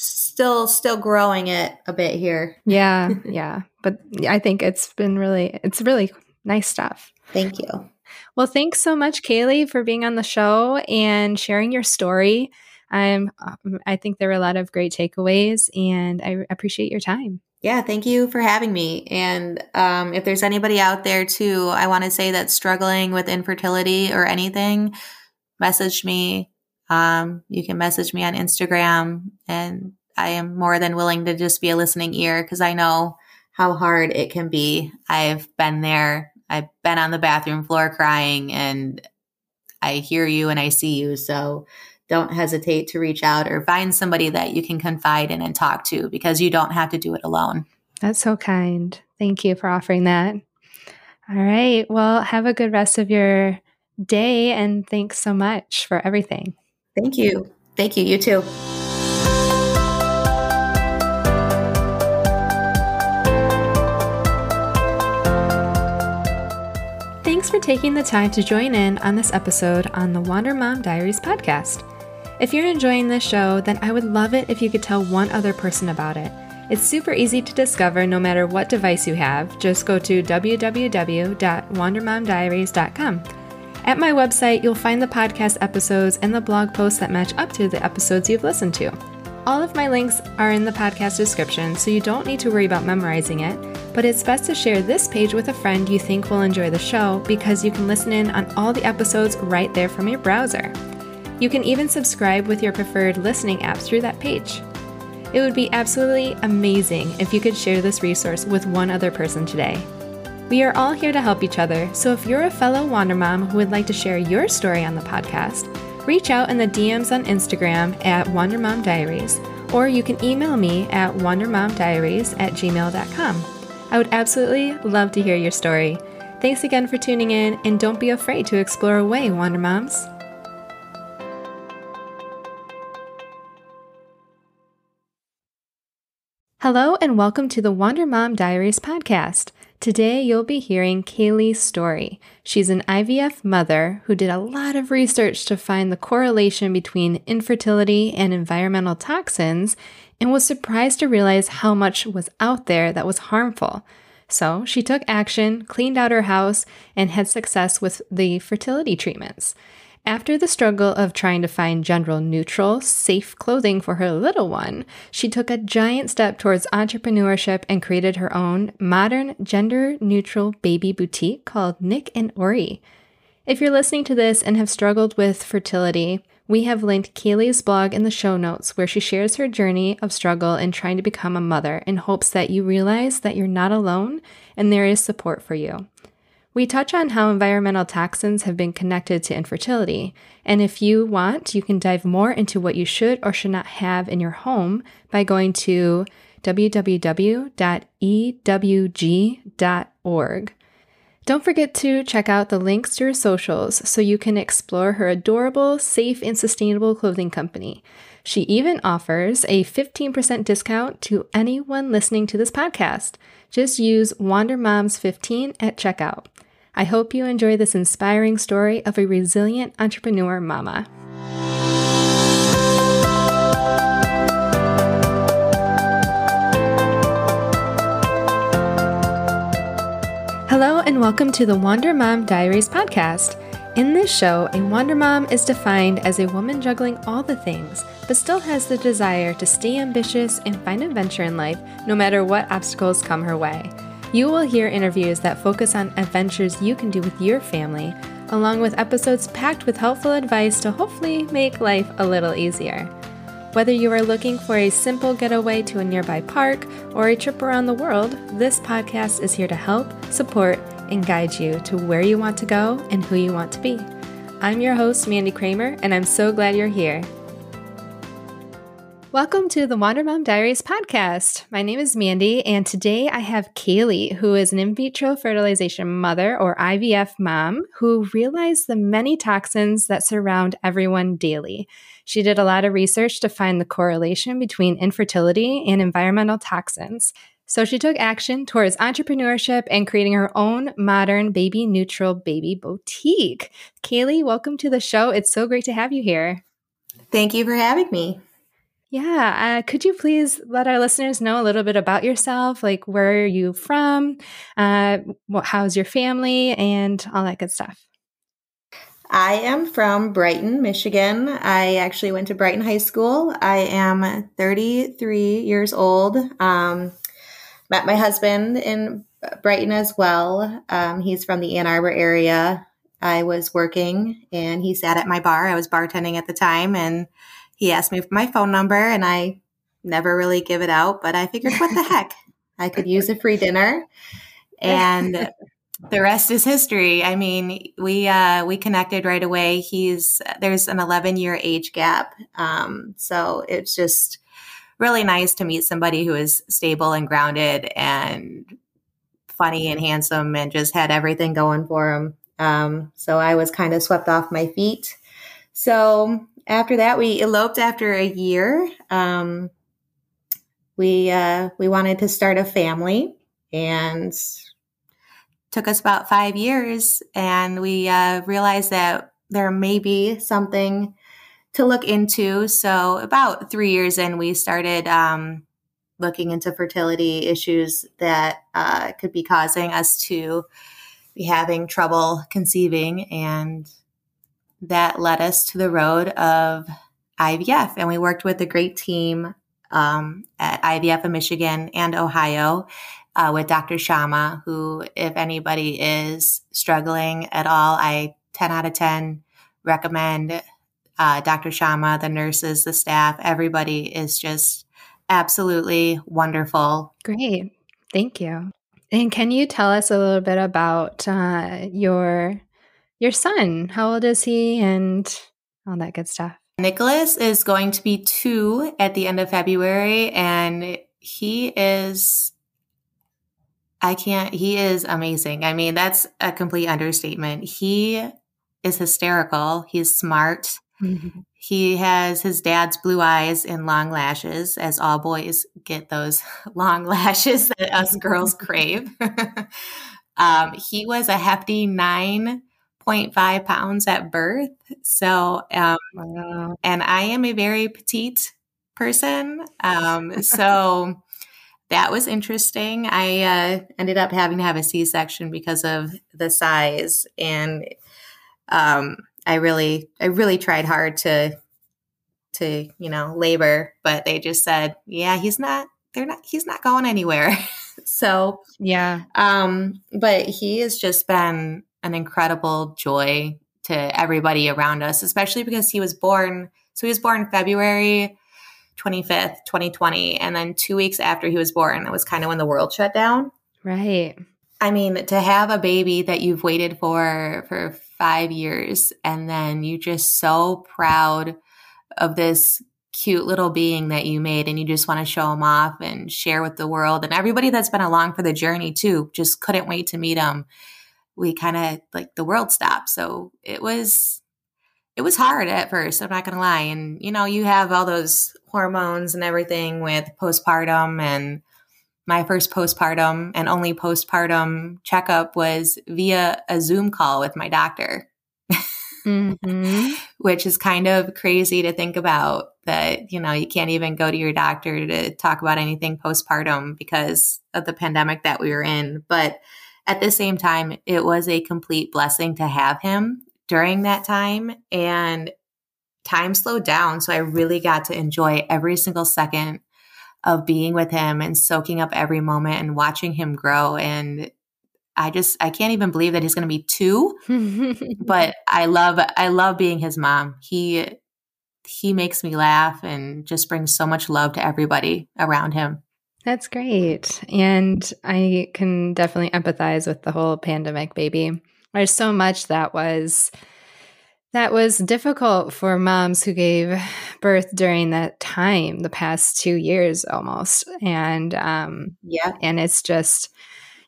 Still, still growing it a bit here. Yeah. Yeah. But I think it's been really, it's really nice stuff. Thank you. Well, thanks so much, Kaylee, for being on the show and sharing your story. Um, I think there were a lot of great takeaways and I appreciate your time. Yeah, thank you for having me. And um, if there's anybody out there too, I want to say that's struggling with infertility or anything, message me. Um, you can message me on Instagram, and I am more than willing to just be a listening ear because I know how hard it can be. I've been there. I've been on the bathroom floor crying, and I hear you and I see you. So don't hesitate to reach out or find somebody that you can confide in and talk to, because you don't have to do it alone. That's so kind. Thank you for offering that. All right. Well, have a good rest of your day, and thanks so much for everything. Thank you. Thank you. You too. Thanks for taking the time to join in on this episode on the Wander Mom Diaries podcast. If you're enjoying this show, then I would love it if you could tell one other person about it. It's super easy to discover no matter what device you have. Just go to w w w dot wander mom diaries dot com. At my website, you'll find the podcast episodes and the blog posts that match up to the episodes you've listened to. All of my links are in the podcast description, so you don't need to worry about memorizing it, but it's best to share this page with a friend you think will enjoy the show, because you can listen in on all the episodes right there from your browser. You can even subscribe with your preferred listening app through that page. It would be absolutely amazing if you could share this resource with one other person today. We are all here to help each other, so if you're a fellow Wander Mom who would like to share your story on the podcast, reach out in the D Ms on Instagram at Wander Mom Diaries, or you can email me at wander mom diaries at gmail dot com. I would absolutely love to hear your story. Thanks again for tuning in, and don't be afraid to explore away, Wander Moms. Hello, and welcome to the Wander Mom Diaries podcast. Today, you'll be hearing Kaylee's story. She's an I V F mother who did a lot of research to find the correlation between infertility and environmental toxins, and was surprised to realize how much was out there that was harmful. So she took action, cleaned out her house, and had success with the fertility treatments. After the struggle of trying to find gender-neutral, safe clothing for her little one, she took a giant step towards entrepreneurship and created her own modern gender-neutral baby boutique called Nick and Ori. If you're listening to this and have struggled with fertility, we have linked Kaylee's blog in the show notes, where she shares her journey of struggle in trying to become a mother, in hopes that you realize that you're not alone and there is support for you. We touch on how environmental toxins have been connected to infertility, and if you want, you can dive more into what you should or should not have in your home by going to w w w dot e w g dot org. Don't forget to check out the links to her socials so you can explore her adorable, safe, and sustainable clothing company. She even offers a fifteen percent discount to anyone listening to this podcast. Just use Wander Moms fifteen at checkout. I hope you enjoy this inspiring story of a resilient entrepreneur mama. Hello, and welcome to the Wander Mom Diaries podcast. In this show, a Wander Mom is defined as a woman juggling all the things, but still has the desire to stay ambitious and find adventure in life, no matter what obstacles come her way. You will hear interviews that focus on adventures you can do with your family, along with episodes packed with helpful advice to hopefully make life a little easier. Whether you are looking for a simple getaway to a nearby park or a trip around the world, this podcast is here to help, support, and guide you to where you want to go and who you want to be. I'm your host, Mandy Kramer, and I'm so glad you're here. Welcome to the Wander Mom Diaries podcast. My name is Mandy, and today I have Kaylee, who is an in vitro fertilization mother, or I V F mom, who realized the many toxins that surround everyone daily. She did a lot of research to find the correlation between infertility and environmental toxins. So she took action towards entrepreneurship and creating her own modern baby-neutral baby boutique. Kaylee, welcome to the show. It's so great to have you here. Thank you for having me. Yeah. Uh, could you please let our listeners know a little bit about yourself? Like, where are you from? Uh, how's your family and all that good stuff? I am from Brighton, Michigan. I actually went to Brighton High School. I am thirty-three years old. Um, met my husband in Brighton as well. Um, he's from the Ann Arbor area. I was working and he sat at my bar. I was bartending at the time, and he asked me for my phone number, and I never really give it out, but I figured, what the heck? I could use a free dinner, and the rest is history. I mean, we uh, we connected right away. He's there's an eleven year age gap. Um, so it's just really nice to meet somebody who is stable and grounded and funny and handsome and just had everything going for him. Um, so I was kind of swept off my feet. So after that, we eloped after a year. Um, we, uh, we wanted to start a family, and took us about five years. And we, uh, realized that there may be something to look into. So about three years in, we started, um, looking into fertility issues that, uh, could be causing us to be having trouble conceiving, and that led us to the road of I V F. And we worked with a great team um, at I V F of Michigan and Ohio uh, with Doctor Sharma, who, if anybody is struggling at all, I ten out of ten recommend uh, Doctor Sharma, the nurses, the staff. Everybody is just absolutely wonderful. Great. Thank you. And can you tell us a little bit about uh, your your son? How old is he, and all that good stuff? Nicholas is going to be two at the end of February, and he is I can't he is amazing. I mean, that's a complete understatement. He is hysterical. He's smart. Mm-hmm. He has his dad's blue eyes and long lashes, as all boys get those long lashes that us girls crave. um, he was a hefty nine point five pounds at birth. So, um, wow. And I am a very petite person. Um, so that was interesting. I uh, ended up having to have a C-section because of the size, and um I really, I really tried hard to, to, you know, labor, but they just said, yeah, he's not, they're not, he's not going anywhere. so, yeah. Um, but he has just been an incredible joy to everybody around us, especially because he was born. So he was born February twenty-fifth, twenty twenty. And then two weeks after he was born, it was kind of when the world shut down. Right. I mean, to have a baby that you've waited for, for five years, and then you're just so proud of this cute little being that you made, and you just want to show them off and share with the world. And everybody that's been along for the journey too, just couldn't wait to meet them. We kind of like the world stopped. So it was, it was hard at first. I'm not going to lie. And you know, you have all those hormones and everything with postpartum, and my first postpartum and only postpartum checkup was via a Zoom call with my doctor, mm-hmm. which is kind of crazy to think about, that, you know, you can't even go to your doctor to talk about anything postpartum because of the pandemic that we were in. But at the same time, it was a complete blessing to have him during that time, and time slowed down. So I really got to enjoy every single second of being with him and soaking up every moment and watching him grow. And I just, I can't even believe that he's going to be two, but I love, I love being his mom. He, he makes me laugh and just brings so much love to everybody around him. That's great. And I can definitely empathize with the whole pandemic baby. There's so much that was That was difficult for moms who gave birth during that time, the past two years almost. And um, yeah, and it's just,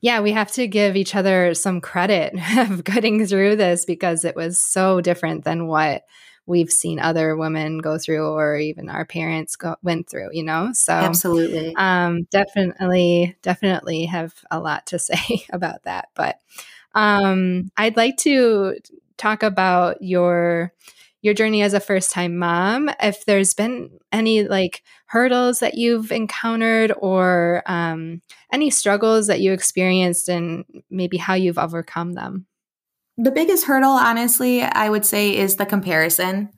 yeah, we have to give each other some credit of getting through this, because it was so different than what we've seen other women go through, or even our parents go, went through, you know? So absolutely, um, definitely, definitely have a lot to say about that. But um, I'd like to talk about your your journey as a first-time mom, if there's been any like hurdles that you've encountered, or um, any struggles that you experienced, and maybe how you've overcome them. The biggest hurdle, honestly, I would say is the comparison.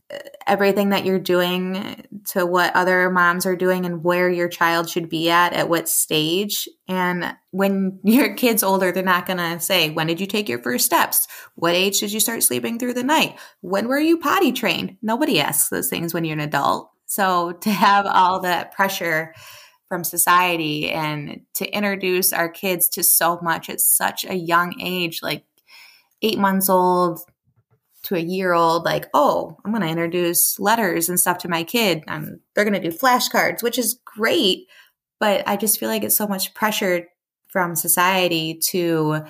Everything that you're doing to what other moms are doing and where your child should be at, at what stage. And when your kid's older, they're not going to say, when did you take your first steps? What age did you start sleeping through the night? When were you potty trained? Nobody asks those things when you're an adult. So to have all that pressure from society and to introduce our kids to so much at such a young age, like eight months old to a year old, like, oh, I'm going to introduce letters and stuff to my kid. Um, they're going to do flashcards, which is great. But I just feel like it's so much pressure from society to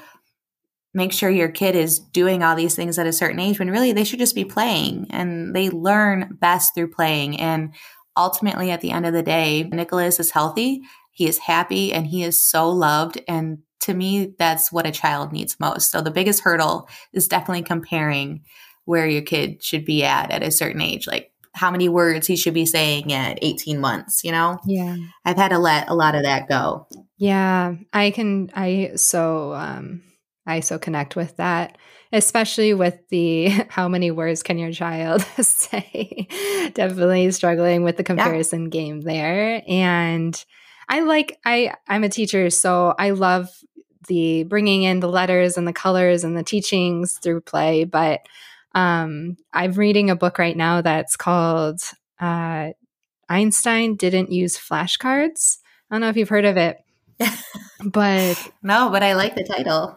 make sure your kid is doing all these things at a certain age when really they should just be playing, and they learn best through playing. And ultimately, at the end of the day, Nicholas is healthy, he is happy, and he is so loved. And to me, that's what a child needs most. So the biggest hurdle is definitely comparing where your kid should be at at a certain age, like how many words he should be saying at eighteen months, you know? Yeah. I've had to let a lot of that go. Yeah. I can, I so, um, I so connect with that, especially with the how many words can your child say. Definitely struggling with the comparison yeah. game there. And I like, I, I'm a teacher, so I love the bringing in the letters and the colors and the teachings through play. But um, I'm reading a book right now that's called uh, Einstein Didn't Use Flashcards. I don't know if you've heard of it. But no, but I like the title.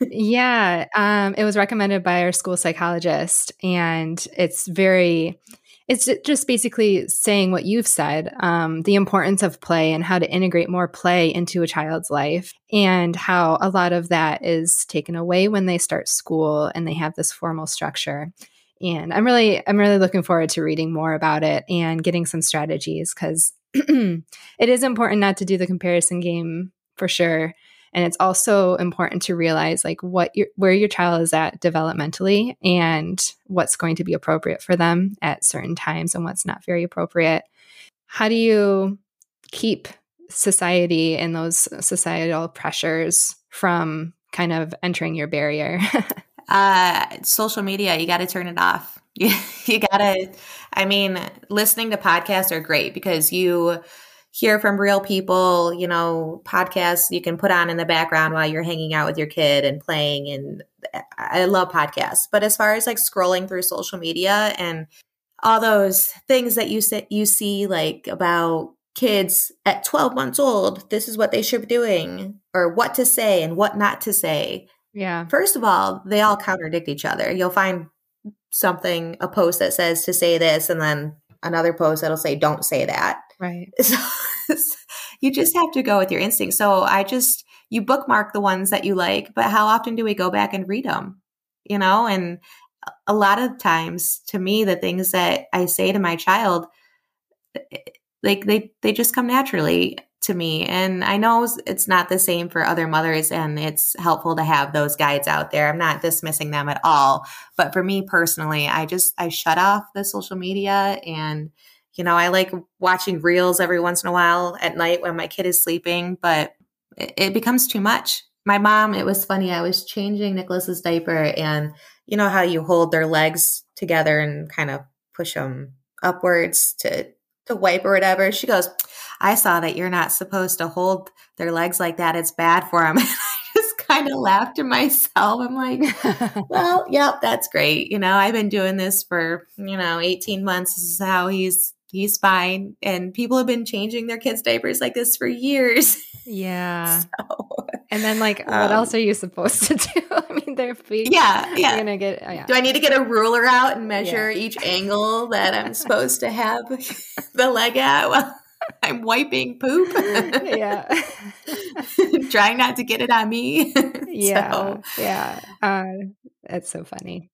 yeah. Um, it was recommended by our school psychologist, and it's very, it's just basically saying what you've said, um, the importance of play and how to integrate more play into a child's life, and how a lot of that is taken away when they start school and they have this formal structure. And I'm really, I'm really looking forward to reading more about it and getting some strategies, because it is important not to do the comparison game for sure. And it's also important to realize like what your, where your child is at developmentally and what's going to be appropriate for them at certain times and what's not very appropriate. How do you keep society and those societal pressures from kind of entering your barrier? uh, social media, you got to turn it off. You, you gotta, I mean, listening to podcasts are great because you hear from real people, you know, podcasts you can put on in the background while you're hanging out with your kid and playing. And I love podcasts. But as far as like scrolling through social media and all those things that you see, you see like about kids at twelve months old, this is what they should be doing, or what to say and what not to say. Yeah. First of all, they all contradict each other. You'll find something, a post that says to say this, and then another post that'll say, don't say that. Right. So you just have to go with your instinct. So I just, you bookmark the ones that you like, but how often do we go back and read them? You know, and a lot of times to me, the things that I say to my child, like they, they just come naturally to me. And I know it's not the same for other mothers, and it's helpful to have those guides out there. I'm not dismissing them at all. But for me personally, I just, I shut off the social media. And, you know, I like watching reels every once in a while at night when my kid is sleeping, but it, it becomes too much. My mom, it was funny. I was changing Nicholas's diaper, and you know how you hold their legs together and kind of push them upwards to to wipe or whatever. She goes, I saw that you're not supposed to hold their legs like that. It's bad for them. And I just kind of laughed to myself. I'm like, well, yep, that's great. You know, I've been doing this for, you know, eighteen months. This is how he's, he's fine. And people have been changing their kids' diapers like this for years. Yeah. So, and then like, um, what else are you supposed to do? I mean, their feet. Yeah. Yeah. Gonna get, oh, yeah. Do I need to get a ruler out and measure yeah. each angle that I'm supposed to have the leg at? Well, I'm wiping poop. yeah. Trying not to get it on me. yeah. So. Yeah. Uh, that's so funny.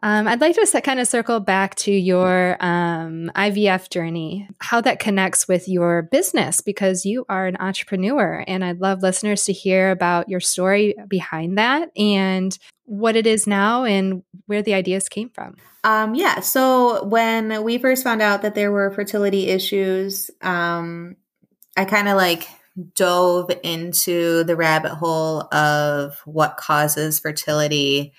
Um, I'd like to kind of circle back to your um, I V F journey, how that connects with your business, because you are an entrepreneur, and I'd love listeners to hear about your story behind that and what it is now and where the ideas came from. Um, yeah. So when we first found out that there were fertility issues, um, I kind of like dove into the rabbit hole of what causes fertility.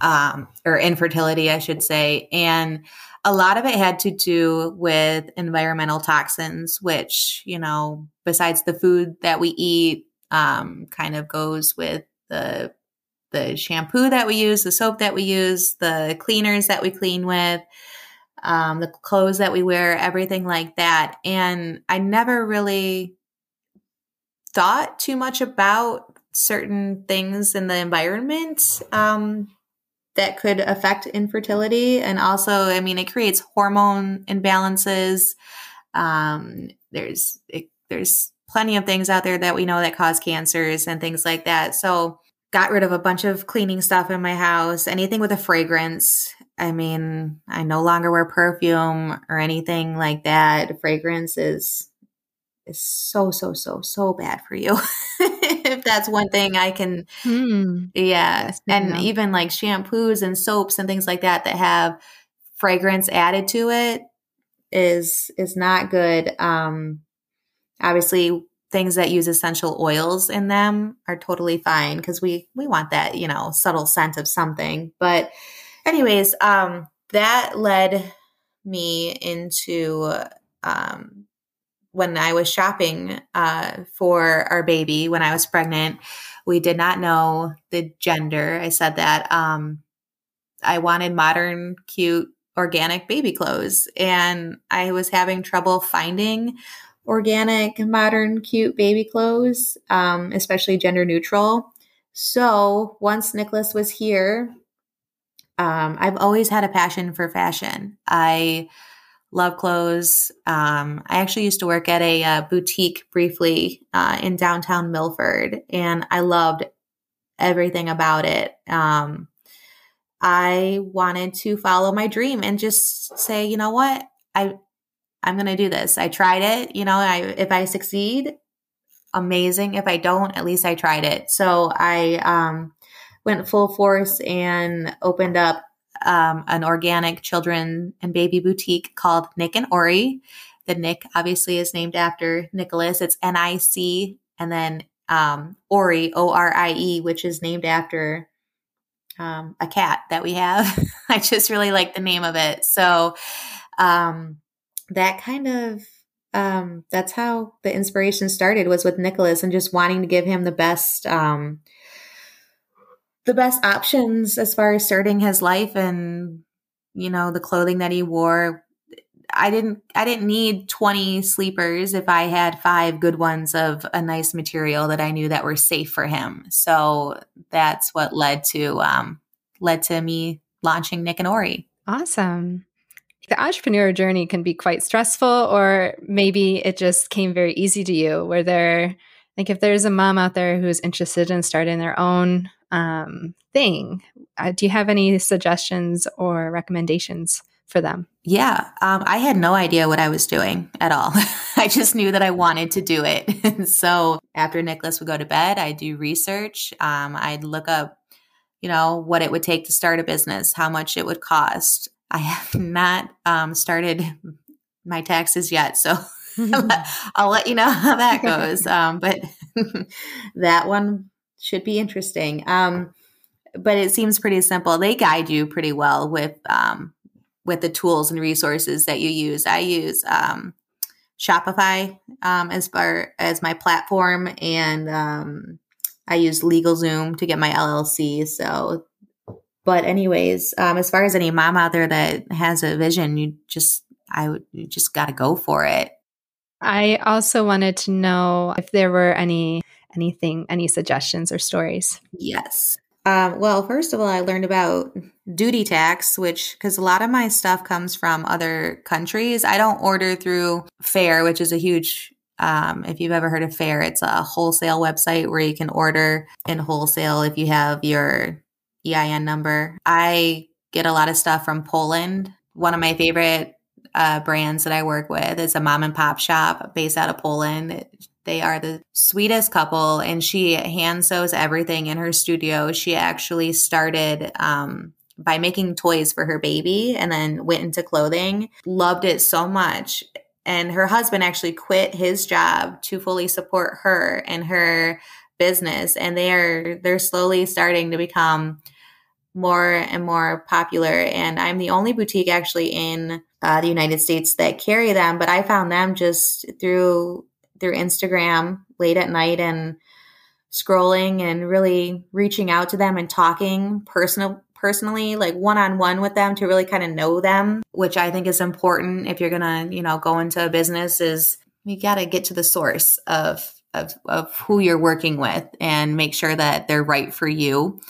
Um, or infertility, I should say. And A lot of it had to do with environmental toxins, which, you know, besides the food that we eat, um, kind of goes with the the shampoo that we use, the soap that we use, the cleaners that we clean with, um, the clothes that we wear, everything like that. And I never really thought too much about certain things in the environment um, that could affect infertility. And also, I mean, it creates hormone imbalances. Um, there's it, there's plenty of things out there that we know that cause cancers and things like that. So got rid of a bunch of cleaning stuff in my house, anything with a fragrance. I mean, I no longer wear perfume or anything like that. Fragrance is is so, so, so, so bad for you. If that's one thing I can, mm. yeah. And yeah. even like shampoos and soaps and things like that that have fragrance added to it is is not good. Um, obviously, things that use essential oils in them are totally fine because we we want that, you know, subtle scent of something. But anyways, um, that led me into um, when I was shopping uh, for our baby when I was pregnant. We did not know the gender. I said that um, I wanted modern, cute, organic baby clothes, and I was having trouble finding organic, modern, cute baby clothes, um, especially gender neutral. So once Nicholas was here, um, I've always had a passion for fashion. I love clothes. Um, I actually used to work at a uh, boutique briefly uh, in downtown Milford, and I loved everything about it. Um, I wanted to follow my dream and just say, you know what? I I'm going to do this. I tried it. You know, I, if I succeed, amazing. If I don't, at least I tried it. So I um, went full force and opened up um, an organic children and baby boutique called Nick and Ori. The Nick obviously is named after Nicholas. It's N I C and then um, Ori, O R I E, which is named after um, a cat that we have. I just really like the name of it. So, um, that kind of, um, that's how the inspiration started, was with Nicholas and just wanting to give him the best, um, the best options as far as starting his life and, you know, the clothing that he wore. I didn't, I didn't need twenty sleepers if I had five good ones of a nice material that I knew that were safe for him. So that's what led to, um, led to me launching Nick and Ori. Awesome. The entrepreneur journey can be quite stressful, or maybe it just came very easy to you. Where there, like, if there's a mom out there who is interested in starting their own um, thing, uh, do you have any suggestions or recommendations for them? Yeah, um, I had no idea what I was doing at all. I just knew that I wanted to do it. So after Nicholas would go to bed, I'd do research. Um, I'd look up, you know, what it would take to start a business, how much it would cost. I have not um, started my taxes yet, so I'll let you know how that goes. Um, but that one should be interesting. Um, but it seems pretty simple. They guide you pretty well with um, with the tools and resources that you use. I use um, Shopify um, as far as my platform, and um, I use LegalZoom to get my L L C. So. But anyways, um, as far as any mom out there that has a vision, you just, I would, you just got to go for it. I also wanted to know if there were any, anything, any suggestions or stories. Yes. Um, well, first of all, I learned about duty tax, which, because a lot of my stuff comes from other countries. I don't order through Faire, which is a huge, um, if you've ever heard of Faire, it's a wholesale website where you can order in wholesale if you have your E I N number. I get a lot of stuff from Poland. One of my favorite uh, brands that I work with is a mom and pop shop based out of Poland. They are the sweetest couple, and she hand sews everything in her studio. She actually started um, by making toys for her baby and then went into clothing. Loved it so much. And her husband actually quit his job to fully support her and her business, and they're they're slowly starting to become more and more popular. And I'm the only boutique actually in uh, the United States that carry them, but I found them just through through Instagram late at night and scrolling and really reaching out to them and talking personal personally, like one-on-one with them to really kind of know them, which I think is important if you're going to, you know, go into a business is you got to get to the source of, of, of who you're working with and make sure that they're right for you.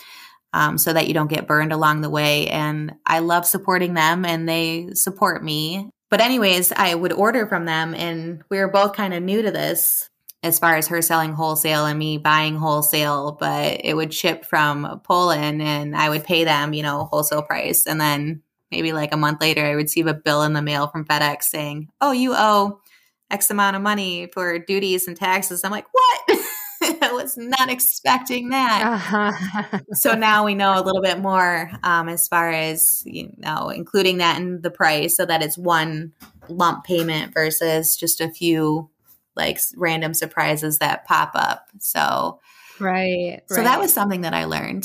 Um, so that you don't get burned along the way. And I love supporting them and they support me. But anyways, I would order from them and we were both kind of new to this as far as her selling wholesale and me buying wholesale, but it would ship from Poland and I would pay them, you know, wholesale price. And then maybe like a month later, I would receive a bill in the mail from FedEx saying, oh, you owe X amount of money for duties and taxes. I'm like, what? I was not expecting that. Uh-huh. So now we know a little bit more um, as far as, you know, including that in the price so that it's one lump payment versus just a few like random surprises that pop up. So, right. So right. That was something that I learned.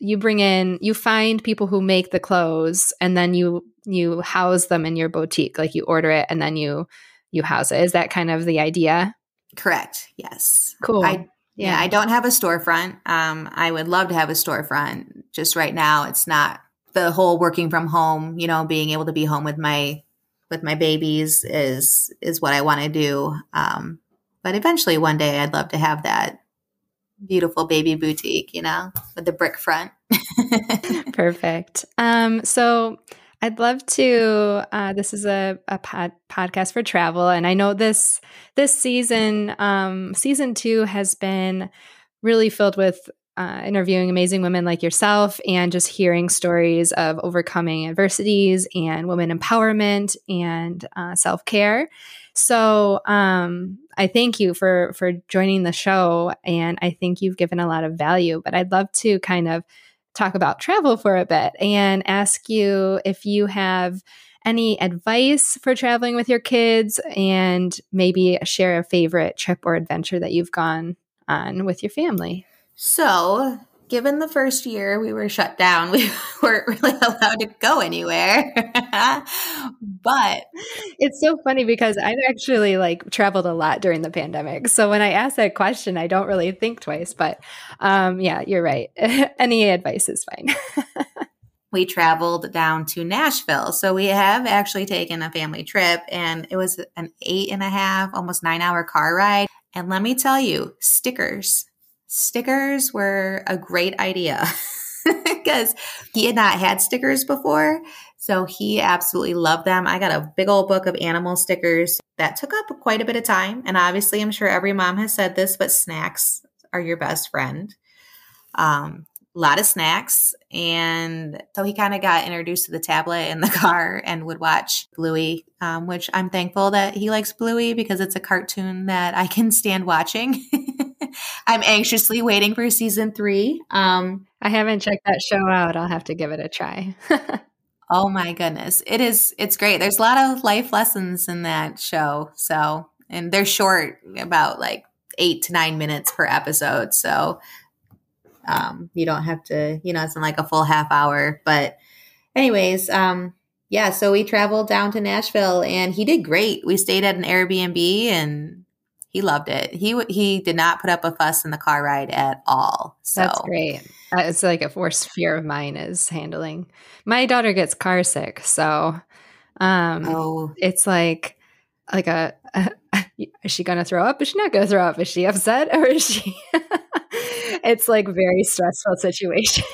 You bring in, you find people who make the clothes and then you, you house them in your boutique, like you order it and then you, you house it. Is that kind of the idea? Correct. Yes. Cool. I, Yeah. yeah, I don't have a storefront. Um, I would love to have a storefront. Just right now, it's not the whole working from home, you know, being able to be home with my with my babies is is what I want to do. Um, but eventually one day I'd love to have that beautiful baby boutique, you know, with the brick front. Perfect. Um, so I'd love to, uh, this is a, a pod, podcast for travel. And I know this, this season, um, season two has been really filled with uh, interviewing amazing women like yourself and just hearing stories of overcoming adversities and women empowerment and uh, self-care. So um, I thank you for, for joining the show. And I think you've given a lot of value, but I'd love to kind of talk about travel for a bit and ask you if you have any advice for traveling with your kids and maybe share a favorite trip or adventure that you've gone on with your family. So given the first year we were shut down, we weren't really allowed to go anywhere. But it's so funny because I've actually like traveled a lot during the pandemic. So when I ask that question, I don't really think twice. But um, yeah, you're right. Any advice is fine. We traveled down to Nashville. So we have actually taken a family trip and it was an eight and a half, almost nine hour car ride. And let me tell you, stickers. Stickers were a great idea because he had not had stickers before. So he absolutely loved them. I got a big old book of animal stickers that took up quite a bit of time. And obviously, I'm sure every mom has said this, but snacks are your best friend. Um, a lot of snacks. And so he kind of got introduced to the tablet in the car and would watch Bluey, um, which I'm thankful that he likes Bluey because it's a cartoon that I can stand watching. I'm anxiously waiting for season three. Um, I haven't checked that show out. I'll have to give it a try. Oh my goodness. It is. It's great. There's a lot of life lessons in that show. So, and they're short, about like eight to nine minutes per episode. So um, you don't have to, you know, it's not like a full half hour, but anyways, um, yeah. So we traveled down to Nashville and he did great. We stayed at an Airbnb and he loved it. He he did not put up a fuss in the car ride at all. So that's great. It's like a worst fear of mine is handling. My daughter gets car sick, so um, oh. it's like like a, a is she gonna throw up? Is she not gonna throw up? Is she upset or is she? It's like very stressful situation.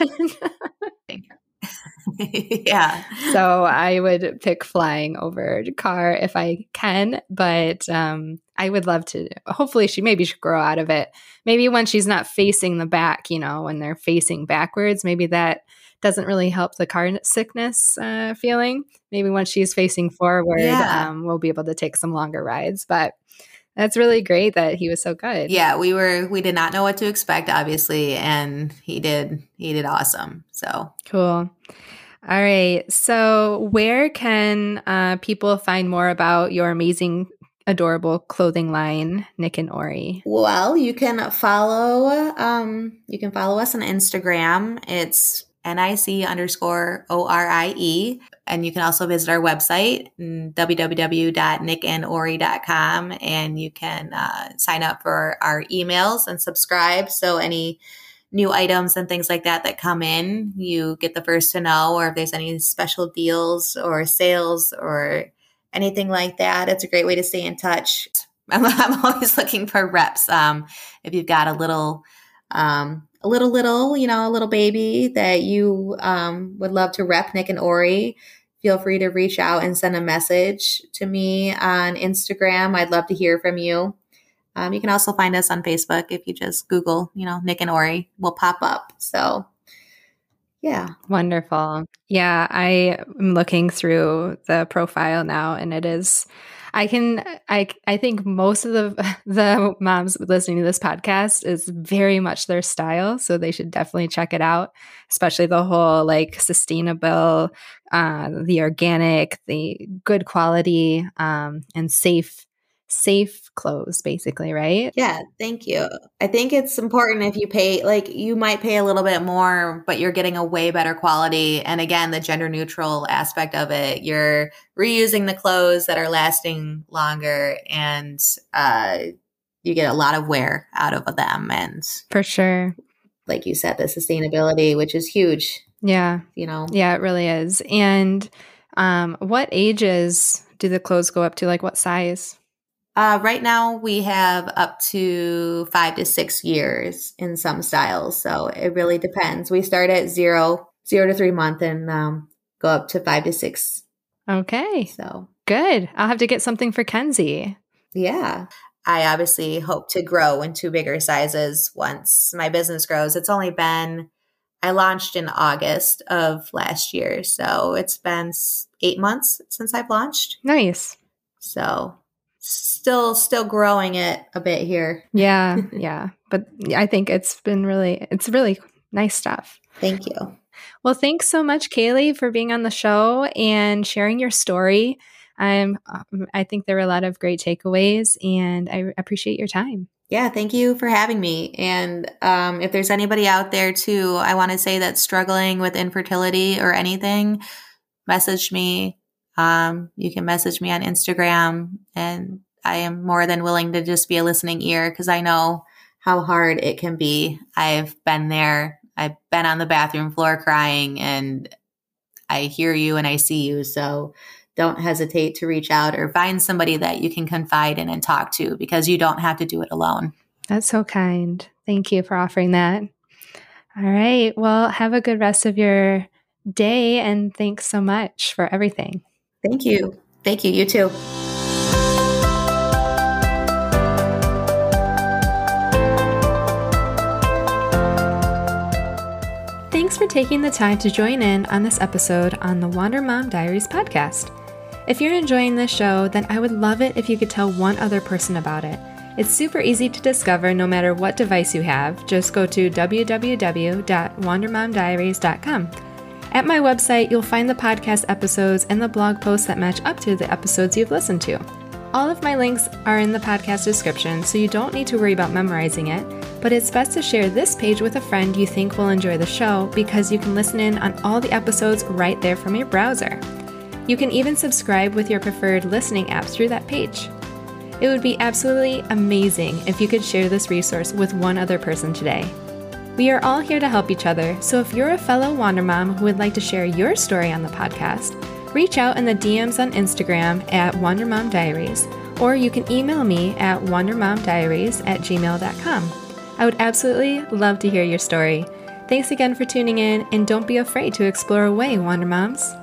Yeah. So I would pick flying over car if I can, but um, I would love to. Hopefully she maybe should grow out of it. Maybe when she's not facing the back, you know, when they're facing backwards, maybe that doesn't really help the car sickness uh, feeling. Maybe when she's facing forward, yeah. um, we'll be able to take some longer rides, but that's really great that he was so good. Yeah, we were, we did not know what to expect, obviously. And he did, he did awesome. So cool. All right. So where can uh, people find more about your amazing, adorable clothing line, Nick and Ori? Well, you can follow, um, you can follow us on Instagram. It's N I C underscore O R I E. And you can also visit our website, w w w dot nick and ori dot com. And you can uh, sign up for our emails and subscribe. So any new items and things like that that come in, you get the first to know, or if there's any special deals or sales or anything like that. It's a great way to stay in touch. I'm, I'm always looking for reps. Um, if you've got a little, um, a little, little, you know, a little baby that you um, would love to rep Nick and Ori, feel free to reach out and send a message to me on Instagram. I'd love to hear from you. Um, you can also find us on Facebook. If you just Google, you know, Nick and Ori, will pop up. So yeah. Wonderful. Yeah. I am looking through the profile now, and it is, I can, I, I think most of the, the moms listening to this podcast is very much their style. So they should definitely check it out, especially the whole like sustainable, uh, the organic, the good quality, um, and safe safe clothes, basically, right? Yeah, thank you. I think it's important if you pay, like you might pay a little bit more, but you're getting a way better quality. And again, the gender neutral aspect of it, you're reusing the clothes that are lasting longer, and uh, you get a lot of wear out of them. And for sure, like you said, the sustainability, which is huge. Yeah. You know? Yeah, it really is. And um, what ages do the clothes go up to? Like what size? Uh, right now, we have up to five to six years in some styles. So it really depends. We start at zero, zero to three month and um, go up to five to six. Okay. So good. I'll have to get something for Kenzie. Yeah. I obviously hope to grow into bigger sizes once my business grows. It's only been, I launched in August of last year. So it's been eight months since I've launched. Nice. So Still, still growing it a bit here. Yeah. Yeah. But I think it's been really, it's really nice stuff. Thank you. Well, thanks so much, Kaylee, for being on the show and sharing your story. Um, I think there were a lot of great takeaways, and I appreciate your time. Yeah. Thank you for having me. And um, if there's anybody out there too, I want to say that's struggling with infertility or anything, message me. Um, you can message me on Instagram, and I am more than willing to just be a listening ear, because I know how hard it can be. I've been there. I've been on the bathroom floor crying, and I hear you and I see you. So don't hesitate to reach out or find somebody that you can confide in and talk to, because you don't have to do it alone. That's so kind. Thank you for offering that. All right. Well, have a good rest of your day, and thanks so much for everything. Thank you. Thank you. You too. Thanks for taking the time to join in on this episode on the Wander Mom Diaries podcast. If you're enjoying this show, then I would love it if you could tell one other person about it. It's super easy to discover no matter what device you have. Just go to w w w dot wander mom diaries dot com. At my website, you'll find the podcast episodes and the blog posts that match up to the episodes you've listened to. All of my links are in the podcast description, so you don't need to worry about memorizing it, but it's best to share this page with a friend you think will enjoy the show, because you can listen in on all the episodes right there from your browser. You can even subscribe with your preferred listening app through that page. It would be absolutely amazing if you could share this resource with one other person today. We are all here to help each other, so if you're a fellow Wander Mom who would like to share your story on the podcast, reach out in the D Ms on Instagram at Wander Mom Diaries, or you can email me at wander mom diaries at gmail dot com. I would absolutely love to hear your story. Thanks again for tuning in, and don't be afraid to explore away, Wander Moms.